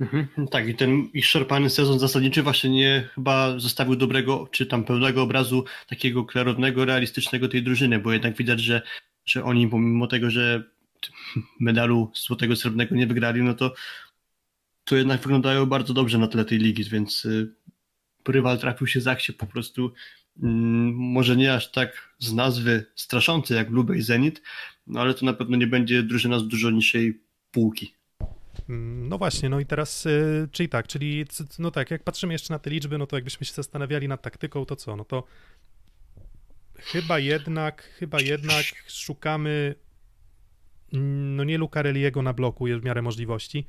Mhm, tak, i ten ich szarpany sezon zasadniczy właśnie nie chyba zostawił dobrego, czy tam pełnego obrazu takiego klarownego, realistycznego tej drużyny, bo jednak widać, że, że oni pomimo tego, że medalu złotego, srebrnego nie wygrali, no to, to jednak wyglądają bardzo dobrze na tle tej ligi, więc y, rywal trafił się Zaksie po prostu y, może nie aż tak z nazwy straszący jak Lube i Zenit, no ale to na pewno nie będzie drużyna z dużo niższej półki. No właśnie, no i teraz, czyli tak, czyli no tak, jak patrzymy jeszcze na te liczby, no to jakbyśmy się zastanawiali nad taktyką, to co, no to chyba jednak, chyba jednak szukamy, no nie Lucarelliego na bloku w miarę możliwości,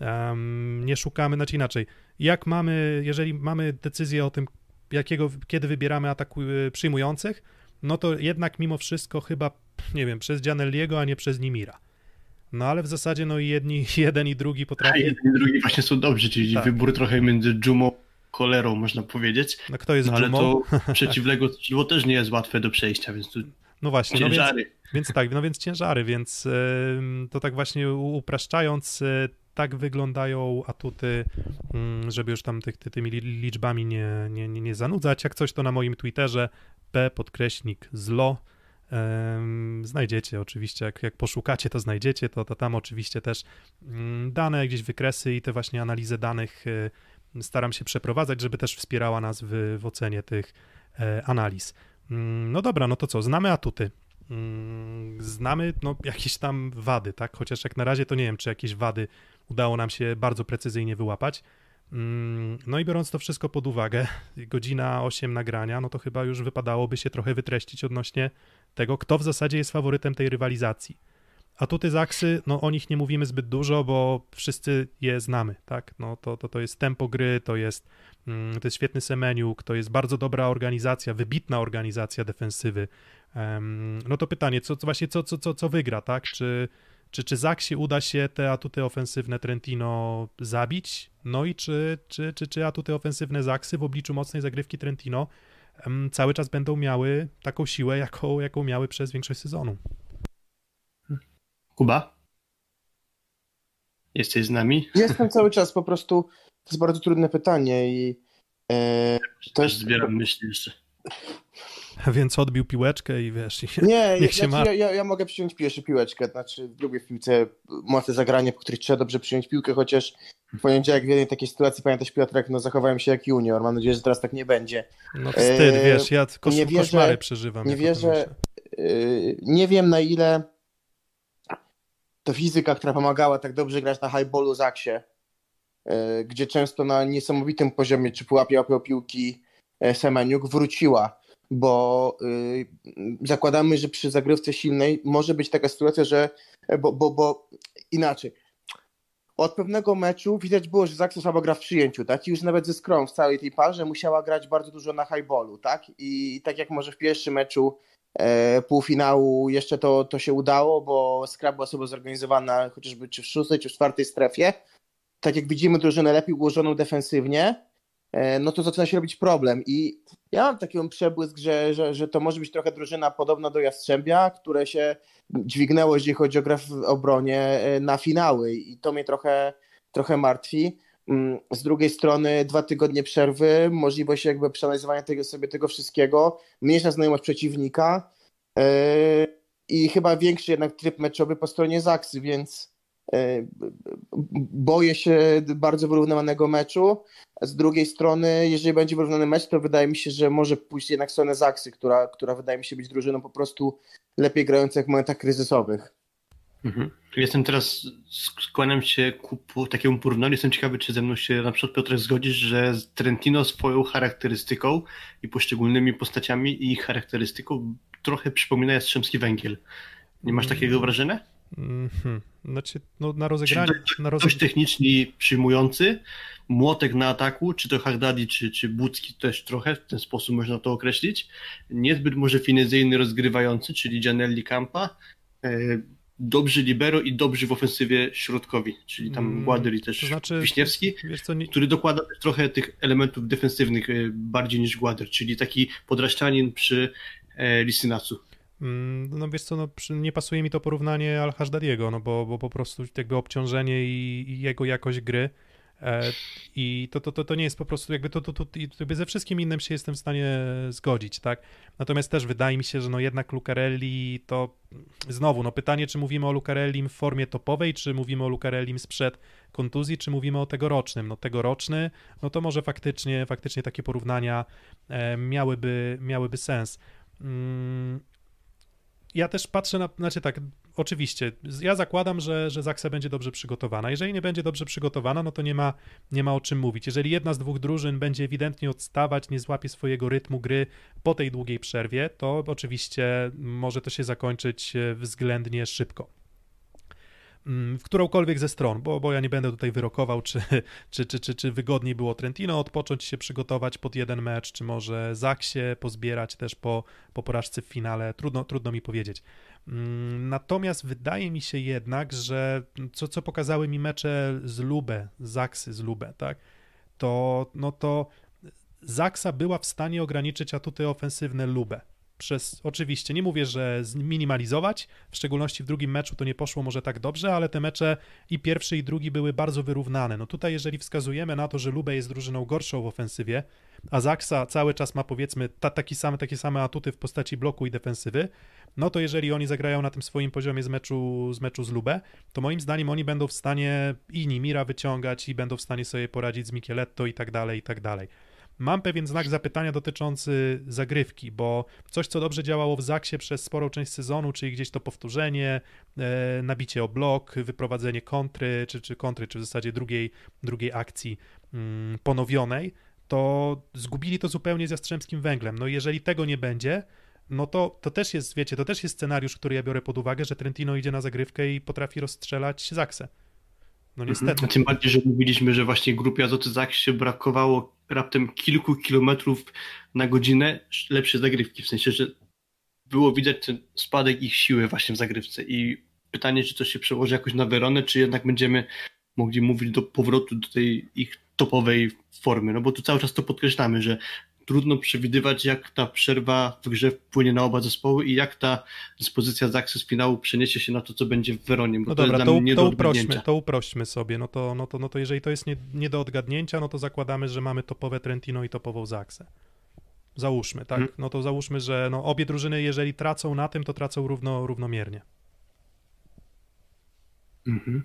um, nie szukamy, znaczy inaczej, jak mamy, jeżeli mamy decyzję o tym, jakiego, kiedy wybieramy ataku przyjmujących, no to jednak mimo wszystko chyba, nie wiem, przez Gianelliego, a nie przez Nimira. No ale w zasadzie no i jedni, jeden i drugi potrafi... A jeden i drugi właśnie są dobrzy, czyli tak. Wybór trochę między Dżumą a cholerą, można powiedzieć. No kto jest no, ale Dżumą? To przeciwlego skrzydło też nie jest łatwe do przejścia, więc tu no właśnie, ciężary. No więc, więc tak, no więc ciężary, więc yy, to tak właśnie upraszczając, yy, tak wyglądają atuty, yy, żeby już tam ty, ty, tymi liczbami nie, nie, nie, nie zanudzać. Jak coś, to na moim Twitterze p podkreśnik zlo. Znajdziecie oczywiście, jak, jak poszukacie, to znajdziecie, to, to tam oczywiście też dane, gdzieś wykresy i te właśnie analizę danych staram się przeprowadzać, żeby też wspierała nas w, w ocenie tych analiz. No dobra, no to co, znamy atuty, znamy no, jakieś tam wady, tak, chociaż jak na razie to nie wiem, czy jakieś wady udało nam się bardzo precyzyjnie wyłapać. No i biorąc to wszystko pod uwagę, godzina osiem nagrania, no to chyba już wypadałoby się trochę wytreścić odnośnie tego, kto w zasadzie jest faworytem tej rywalizacji. Atuty Zaksy, no o nich nie mówimy zbyt dużo, bo wszyscy je znamy, tak? No to, to, to jest tempo gry, to jest, to jest świetny Semeniuk, to jest bardzo dobra organizacja, wybitna organizacja defensywy. No to pytanie, co, co właśnie, co, co, co, co wygra, tak? Czy... Czy, czy Zaksie uda się te atuty ofensywne Trentino zabić? No i czy, czy, czy, czy atuty ofensywne Zaksy w obliczu mocnej zagrywki Trentino um, cały czas będą miały taką siłę, jaką, jaką miały przez większość sezonu? Kuba? Jesteś z nami? Jestem cały czas, po prostu to jest bardzo trudne pytanie i e, to jest... Zbieram myśli jeszcze. Więc odbił piłeczkę i wiesz... I nie, niech się znaczy, ma... ja, ja mogę przyjąć jeszcze piłeczkę, znaczy lubię w piłce mocne zagranie, po których trzeba dobrze przyjąć piłkę, chociaż w poniedziałek w jednej takiej sytuacji, pamiętasz Piotrek, no zachowałem się jak junior, mam nadzieję, że teraz tak nie będzie. No wstyd, e, wiesz, ja kosz, nie wierzę, koszmary przeżywam. Nie wierzę, e, nie wiem na ile to fizyka, która pomagała tak dobrze grać na highballu z Aksie, e, gdzie często na niesamowitym poziomie, czy pułapie łapiał piłki e, Semeniuk, wróciła. Bo y, zakładamy, że przy zagrywce silnej może być taka sytuacja, że bo, bo, bo inaczej. Od pewnego meczu widać było, że Zaksa słabo gra w przyjęciu, tak? I już nawet ze Skrą w całej tej parze musiała grać bardzo dużo na highballu, tak? I, i tak jak może w pierwszym meczu e, półfinału jeszcze to, to się udało, bo Skra była sobie zorganizowana chociażby czy w szóstej, czy w czwartej strefie. Tak jak widzimy drużynę lepiej ułożoną defensywnie, no to zaczyna się robić problem i ja mam taki przebłysk, że, że, że to może być trochę drużyna podobna do Jastrzębia, które się dźwignęło, jeżeli chodzi o grę w obronie na finały i to mnie trochę, trochę martwi. Z drugiej strony dwa tygodnie przerwy, możliwość jakby przeanalizowania tego, sobie tego wszystkiego, mniejsza znajomość przeciwnika yy, i chyba większy jednak tryb meczowy po stronie Zaksy, więc boję się bardzo wyrównanego meczu. Z drugiej strony, jeżeli będzie wyrównany mecz, to wydaje mi się, że może pójść jednak w stronę Zaksy, która, która wydaje mi się być drużyną po prostu lepiej grającą w momentach kryzysowych. Mhm. Jestem teraz, skłaniam się ku takiemu porównaniu. Jestem ciekawy, czy ze mną się na przykład Piotrek zgodzisz, że Trentino swoją charakterystyką i poszczególnymi postaciami i ich charakterystyką trochę przypomina Jastrzębski Węgiel. Nie masz takiego wrażenia? Mm-hmm. Znaczy, no, na rozegranie. Czy na rozegranie... Ktoś technicznie przyjmujący, młotek na ataku, czy to Hardadi, czy, czy Bucki też trochę, w ten sposób można to określić. Niezbyt może finezyjny rozgrywający, czyli Gianelli Campa, e, dobrzy libero i dobrzy w ofensywie środkowi, czyli tam mm, Gładyl i też to znaczy, Wiśniewski, wiesz co, nie... który dokłada trochę tych elementów defensywnych e, bardziej niż Gładyl, czyli taki podraszczanin przy e, Lisynacu. No wiesz co, no, nie pasuje mi to porównanie Al-Hashdadiego, no bo, bo po prostu jakby obciążenie i, i jego jakość gry e, i to, to, to, to nie jest po prostu jakby to, to, to, to ze wszystkim innym się jestem w stanie zgodzić, tak? Natomiast też wydaje mi się, że no jednak Lucarelli to znowu, no pytanie, czy mówimy o Lucarellim w formie topowej, czy mówimy o Lucarellim sprzed kontuzji, czy mówimy o tegorocznym, no tegoroczny, no to może faktycznie, faktycznie takie porównania e, miałyby, miałyby sens. Mm. Ja też patrzę na, znaczy tak, oczywiście, ja zakładam, że, że Zaksa będzie dobrze przygotowana. Jeżeli nie będzie dobrze przygotowana, no to nie ma, nie ma o czym mówić. Jeżeli jedna z dwóch drużyn będzie ewidentnie odstawać, nie złapie swojego rytmu gry po tej długiej przerwie, to oczywiście może to się zakończyć względnie szybko. W którąkolwiek ze stron, bo, bo ja nie będę tutaj wyrokował, czy, czy, czy, czy, czy wygodniej było Trentino odpocząć się, przygotować pod jeden mecz, czy może Zaksie pozbierać też po, po porażce w finale, trudno, trudno mi powiedzieć. Natomiast wydaje mi się jednak, że co, co pokazały mi mecze z Lubę, Zaksy z Lubę, tak, to, no to Zaksa była w stanie ograniczyć atuty ofensywne Lubę. Przez, oczywiście nie mówię, że zminimalizować, w szczególności w drugim meczu to nie poszło może tak dobrze, ale te mecze i pierwszy i drugi były bardzo wyrównane. No tutaj jeżeli wskazujemy na to, że Lubę jest drużyną gorszą w ofensywie, a Zaksa cały czas ma powiedzmy ta, taki same, takie same atuty w postaci bloku i defensywy, no to jeżeli oni zagrają na tym swoim poziomie z meczu z, meczu z Lubę, to moim zdaniem oni będą w stanie i Nimira wyciągać i będą w stanie sobie poradzić z Micheletto i tak dalej, i tak dalej. Mam pewien znak zapytania dotyczący zagrywki, bo coś, co dobrze działało w Zaksie przez sporą część sezonu, czyli gdzieś to powtórzenie, e, nabicie o blok, wyprowadzenie kontry, czy, czy kontry, czy w zasadzie drugiej, drugiej akcji mm, ponowionej, to zgubili to zupełnie z Jastrzębskim Węglem. No jeżeli tego nie będzie, no to, to też jest, wiecie, to też jest scenariusz, który ja biorę pod uwagę, że Trentino idzie na zagrywkę i potrafi rozstrzelać Zaksę. No niestety. Tym bardziej, że mówiliśmy, że właśnie grupie Azoty Zaksie brakowało raptem kilku kilometrów na godzinę lepsze zagrywki, w sensie, że było widać ten spadek ich siły właśnie w zagrywce i pytanie, czy to się przełoży jakoś na Weronę, czy jednak będziemy mogli mówić do powrotu do tej ich topowej formy, no bo tu cały czas to podkreślamy, że trudno przewidywać, jak ta przerwa w grze wpłynie na oba zespoły i jak ta dyspozycja Zaksy z finału przeniesie się na to, co będzie w Weronie. Bo no to dobra, jest dla mnie to, to, uprośćmy, to uprośćmy sobie. No to, no to, no to jeżeli to jest nie, nie do odgadnięcia, no to zakładamy, że mamy topowe Trentino i topową Zaksę. Załóżmy, tak? Hmm. No to załóżmy, że no obie drużyny, jeżeli tracą na tym, to tracą równo, równomiernie. Mhm.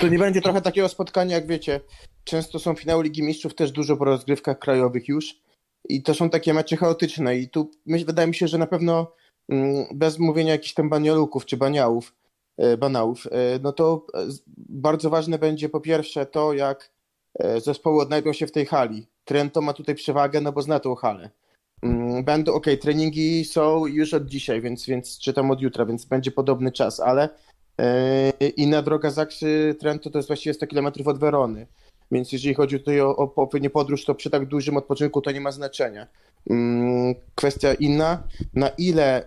To nie będzie trochę takiego spotkania, jak wiecie, często są finały Ligi Mistrzów, też dużo po rozgrywkach krajowych już i to są takie mecze chaotyczne i tu myśl, wydaje mi się, że na pewno bez mówienia jakichś tam banioluków czy baniałów, banałów, no to bardzo ważne będzie po pierwsze to, jak zespoły odnajdą się w tej hali. Trento ma tutaj przewagę, no bo zna tą halę. Będą, okej, okay, treningi są już od dzisiaj, więc, więc czy tam od jutra, więc będzie podobny czas, ale inna droga Zaksy Trento to jest właściwie sto kilometrów od Werony, więc jeżeli chodzi tutaj o, o, o podróż, to przy tak dużym odpoczynku to nie ma znaczenia. Kwestia inna, na ile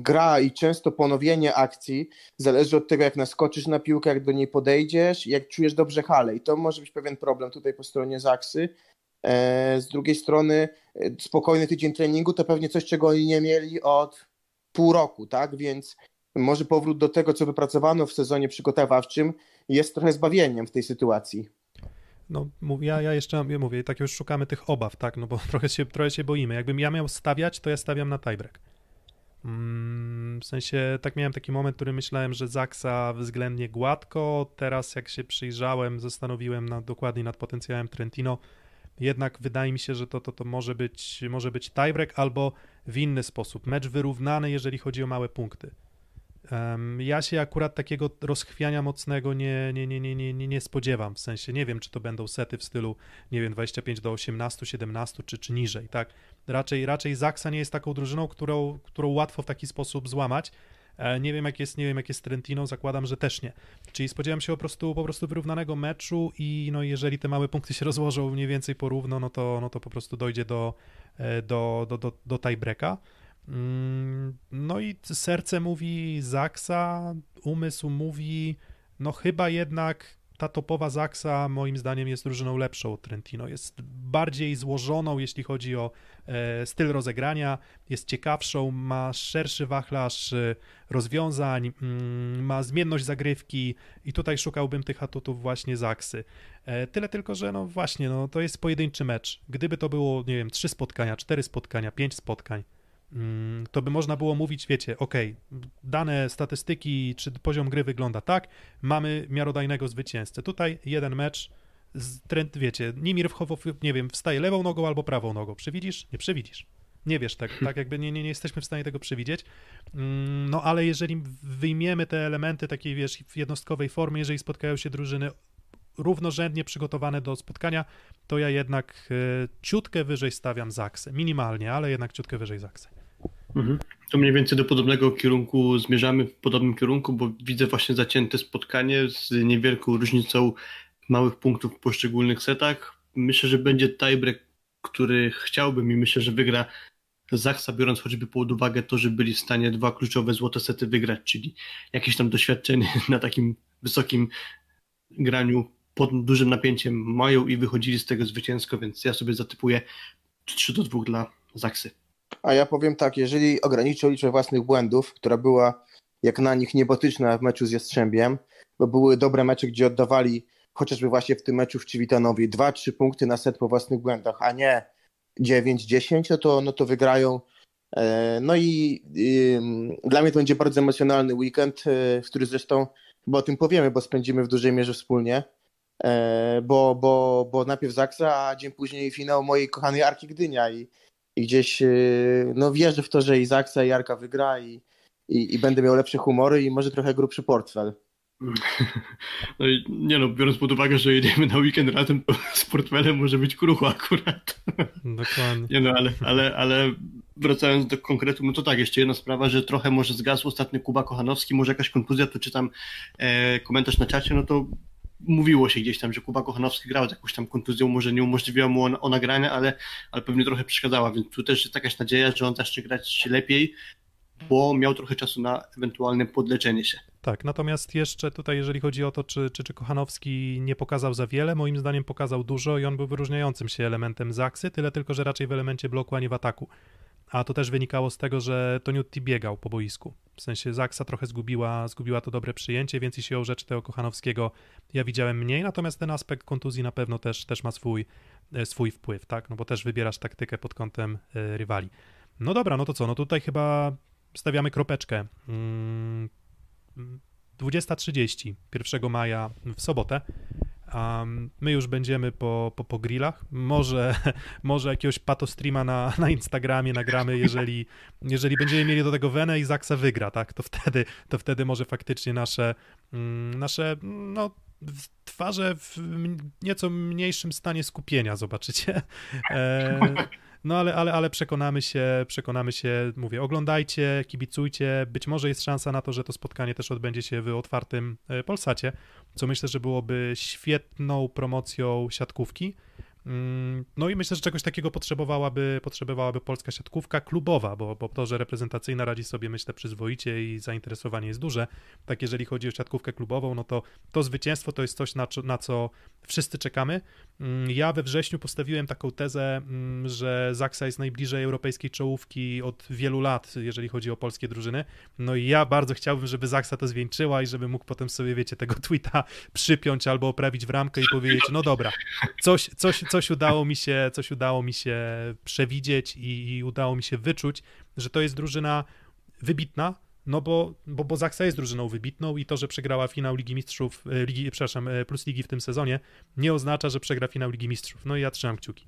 gra i często ponowienie akcji zależy od tego, jak naskoczysz na piłkę, jak do niej podejdziesz, jak czujesz dobrze halę i to może być pewien problem tutaj po stronie Zaksy. Z drugiej strony spokojny tydzień treningu to pewnie coś, czego oni nie mieli od pół roku, tak, więc może powrót do tego, co wypracowano w sezonie przygotowawczym, jest trochę zbawieniem w tej sytuacji. No, ja, ja jeszcze ja mówię, tak już szukamy tych obaw, tak, no bo trochę się, trochę się boimy. Jakbym ja miał stawiać, to ja stawiam na tiebreak. W sensie, tak miałem taki moment, w którym myślałem, że Zaksa względnie gładko, teraz jak się przyjrzałem, zastanowiłem nad, dokładnie nad potencjałem Trentino, jednak wydaje mi się, że to, to, to może być, może być tiebreak albo w inny sposób, mecz wyrównany, jeżeli chodzi o małe punkty. Ja się akurat takiego rozchwiania mocnego nie, nie, nie, nie, nie, nie spodziewam, w sensie nie wiem, czy to będą sety w stylu, nie wiem, dwadzieścia pięć do osiemnastu, siedemnaście czy, czy niżej, tak? Raczej, raczej Zaksa nie jest taką drużyną, którą, którą łatwo w taki sposób złamać. Nie wiem, jak jest, nie wiem, jak jest Trentino, zakładam, że też nie. Czyli spodziewam się po prostu, po prostu wyrównanego meczu i no, jeżeli te małe punkty się rozłożą mniej więcej porówno, no to, no to po prostu dojdzie do, do, do, do, do tiebreaka. No i serce mówi Zaksa, umysł mówi, no chyba jednak ta topowa Zaksa moim zdaniem jest drużyną lepszą od Trentino, jest bardziej złożoną, jeśli chodzi o e, styl rozegrania, jest ciekawszą, ma szerszy wachlarz e, rozwiązań, mm, ma zmienność zagrywki i tutaj szukałbym tych atutów właśnie Zaksy. E, tyle tylko, że no właśnie, no to jest pojedynczy mecz, gdyby to było, nie wiem, trzy spotkania, cztery spotkania, pięć spotkań, to by można było mówić, wiecie, ok, dane statystyki czy poziom gry wygląda tak, mamy miarodajnego zwycięzcę. Tutaj jeden mecz, trend, wiecie, Nimir wchował, nie wiem, wstaje lewą nogą albo prawą nogą. Przewidzisz? Nie przewidzisz. Nie wiesz tego, tak jakby nie, nie, nie jesteśmy w stanie tego przewidzieć. No ale jeżeli wyjmiemy te elementy takiej, wiesz, w jednostkowej formie, jeżeli spotkają się drużyny równorzędnie przygotowane do spotkania, to ja jednak y, ciutkę wyżej stawiam Zaksę. Minimalnie, ale jednak ciutkę wyżej Zaksę. Mhm. To mniej więcej do podobnego kierunku zmierzamy, w podobnym kierunku, bo widzę właśnie zacięte spotkanie z niewielką różnicą małych punktów w poszczególnych setach. Myślę, że będzie tiebreak, który chciałbym i myślę, że wygra Zaksa, biorąc choćby pod uwagę to, że byli w stanie dwa kluczowe złote sety wygrać, czyli jakieś tam doświadczenie na takim wysokim graniu pod dużym napięciem mają i wychodzili z tego zwycięsko, więc ja sobie zatypuję trzy do dwóch dla Zaksy. A ja powiem tak, jeżeli ograniczą liczbę własnych błędów, która była jak na nich niebotyczna w meczu z Jastrzębiem, bo były dobre mecze, gdzie oddawali chociażby właśnie w tym meczu w Civitanowie dwa trzy punkty na set po własnych błędach, a nie dziewięć dziesięć, no to, no to wygrają. No i yy, dla mnie to będzie bardzo emocjonalny weekend, yy, w który zresztą chyba o tym powiemy, bo spędzimy w dużej mierze wspólnie. Bo, bo, bo najpierw Zaksa, a dzień później finał mojej kochanej Arki Gdynia i, i gdzieś no wierzę w to, że i Zaksa i Arka wygra i, i, i będę miał lepsze humory i może trochę grubszy portfel. No i nie no, biorąc pod uwagę, że jedziemy na weekend razem, to z portfelem może być krucho akurat. Dokładnie. Nie no, ale, ale, ale wracając do konkretu, no to tak, jeszcze jedna sprawa, że trochę może zgasł ostatni Kuba Kochanowski, może jakaś kontuzja, tu czytam e, komentarz na czacie, no to mówiło się gdzieś tam, że Kuba Kochanowski grał z jakąś tam kontuzją, może nie umożliwiła mu on, o nagranie, ale, ale pewnie trochę przeszkadzała, więc tu też jest jakaś nadzieja, że on zacznie grać lepiej, bo miał trochę czasu na ewentualne podleczenie się. Tak, natomiast jeszcze tutaj, jeżeli chodzi o to, czy, czy, czy Kochanowski nie pokazał za wiele, moim zdaniem pokazał dużo i on był wyróżniającym się elementem Zaksy, tyle tylko, że raczej w elemencie bloku, a nie w ataku. A to też wynikało z tego, że Toniutti biegał po boisku. W sensie Zaksa trochę zgubiła, zgubiła to dobre przyjęcie, więc jeśli o rzecz tego Kochanowskiego ja widziałem mniej, natomiast ten aspekt kontuzji na pewno też, też ma swój, swój wpływ, tak? No bo też wybierasz taktykę pod kątem rywali. No dobra, no to co? No tutaj chyba stawiamy kropeczkę. dwudziesta trzydzieści, pierwszego maja w sobotę. Um, my już będziemy po, po, po grillach, może, może jakiegoś patostreama na, na Instagramie nagramy, jeżeli, jeżeli będziemy mieli do tego wenę i Zaksa wygra, tak, to wtedy, to wtedy może faktycznie nasze, mm, nasze no, twarze w nieco mniejszym stanie skupienia zobaczycie. E, no ale, ale, ale przekonamy się, przekonamy się, mówię, oglądajcie, kibicujcie, być może jest szansa na to, że to spotkanie też odbędzie się w otwartym Polsacie, co myślę, że byłoby świetną promocją siatkówki. No i myślę, że czegoś takiego potrzebowałaby, potrzebowałaby polska siatkówka klubowa, bo, bo to, że reprezentacyjna radzi sobie, myślę, przyzwoicie i zainteresowanie jest duże. Tak jeżeli chodzi o siatkówkę klubową, no to to zwycięstwo to jest coś, na co, na co wszyscy czekamy. Ja we wrześniu postawiłem taką tezę, że Zaksa jest najbliżej europejskiej czołówki od wielu lat, jeżeli chodzi o polskie drużyny. No i ja bardzo chciałbym, żeby Zaksa to zwieńczyła i żeby mógł potem sobie, wiecie, tego tweeta przypiąć albo oprawić w ramkę i powiedzieć, no dobra, coś, coś, coś Coś udało mi się, coś udało mi się przewidzieć i, i udało mi się wyczuć, że to jest drużyna wybitna, no bo, bo, bo Zaksa jest drużyną wybitną i to, że przegrała finał Ligi Mistrzów, Ligi, przepraszam, Plus Ligi w tym sezonie, nie oznacza, że przegra finał Ligi Mistrzów. No i ja trzymam kciuki.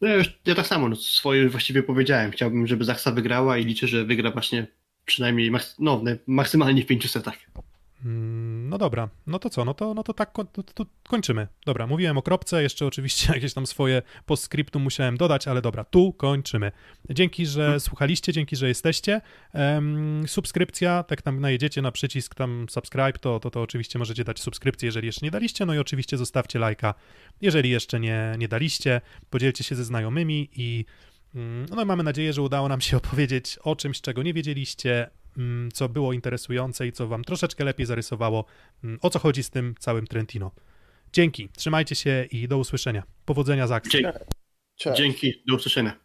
No ja, już, ja tak samo, no, swoje właściwie powiedziałem. Chciałbym, żeby Zaksa wygrała i liczę, że wygra właśnie przynajmniej maks- no, maksymalnie w pięciu setach. No dobra, no to co, no to, no to tak to, to kończymy. Dobra, mówiłem o kropce, jeszcze oczywiście jakieś tam swoje postscriptum musiałem dodać, ale dobra, tu kończymy. Dzięki, że hmm. słuchaliście, dzięki, że jesteście. Um, subskrypcja, tak tam najedziecie na przycisk tam subscribe, to, to, to oczywiście możecie dać subskrypcję, jeżeli jeszcze nie daliście, no i oczywiście zostawcie lajka, jeżeli jeszcze nie, nie daliście, podzielcie się ze znajomymi i um, no mamy nadzieję, że udało nam się opowiedzieć o czymś, czego nie wiedzieliście, co było interesujące i co wam troszeczkę lepiej zarysowało, o co chodzi z tym całym Trentino. Dzięki, trzymajcie się i do usłyszenia. Powodzenia z akcji. Dzięki, Cześć. Dzięki do usłyszenia.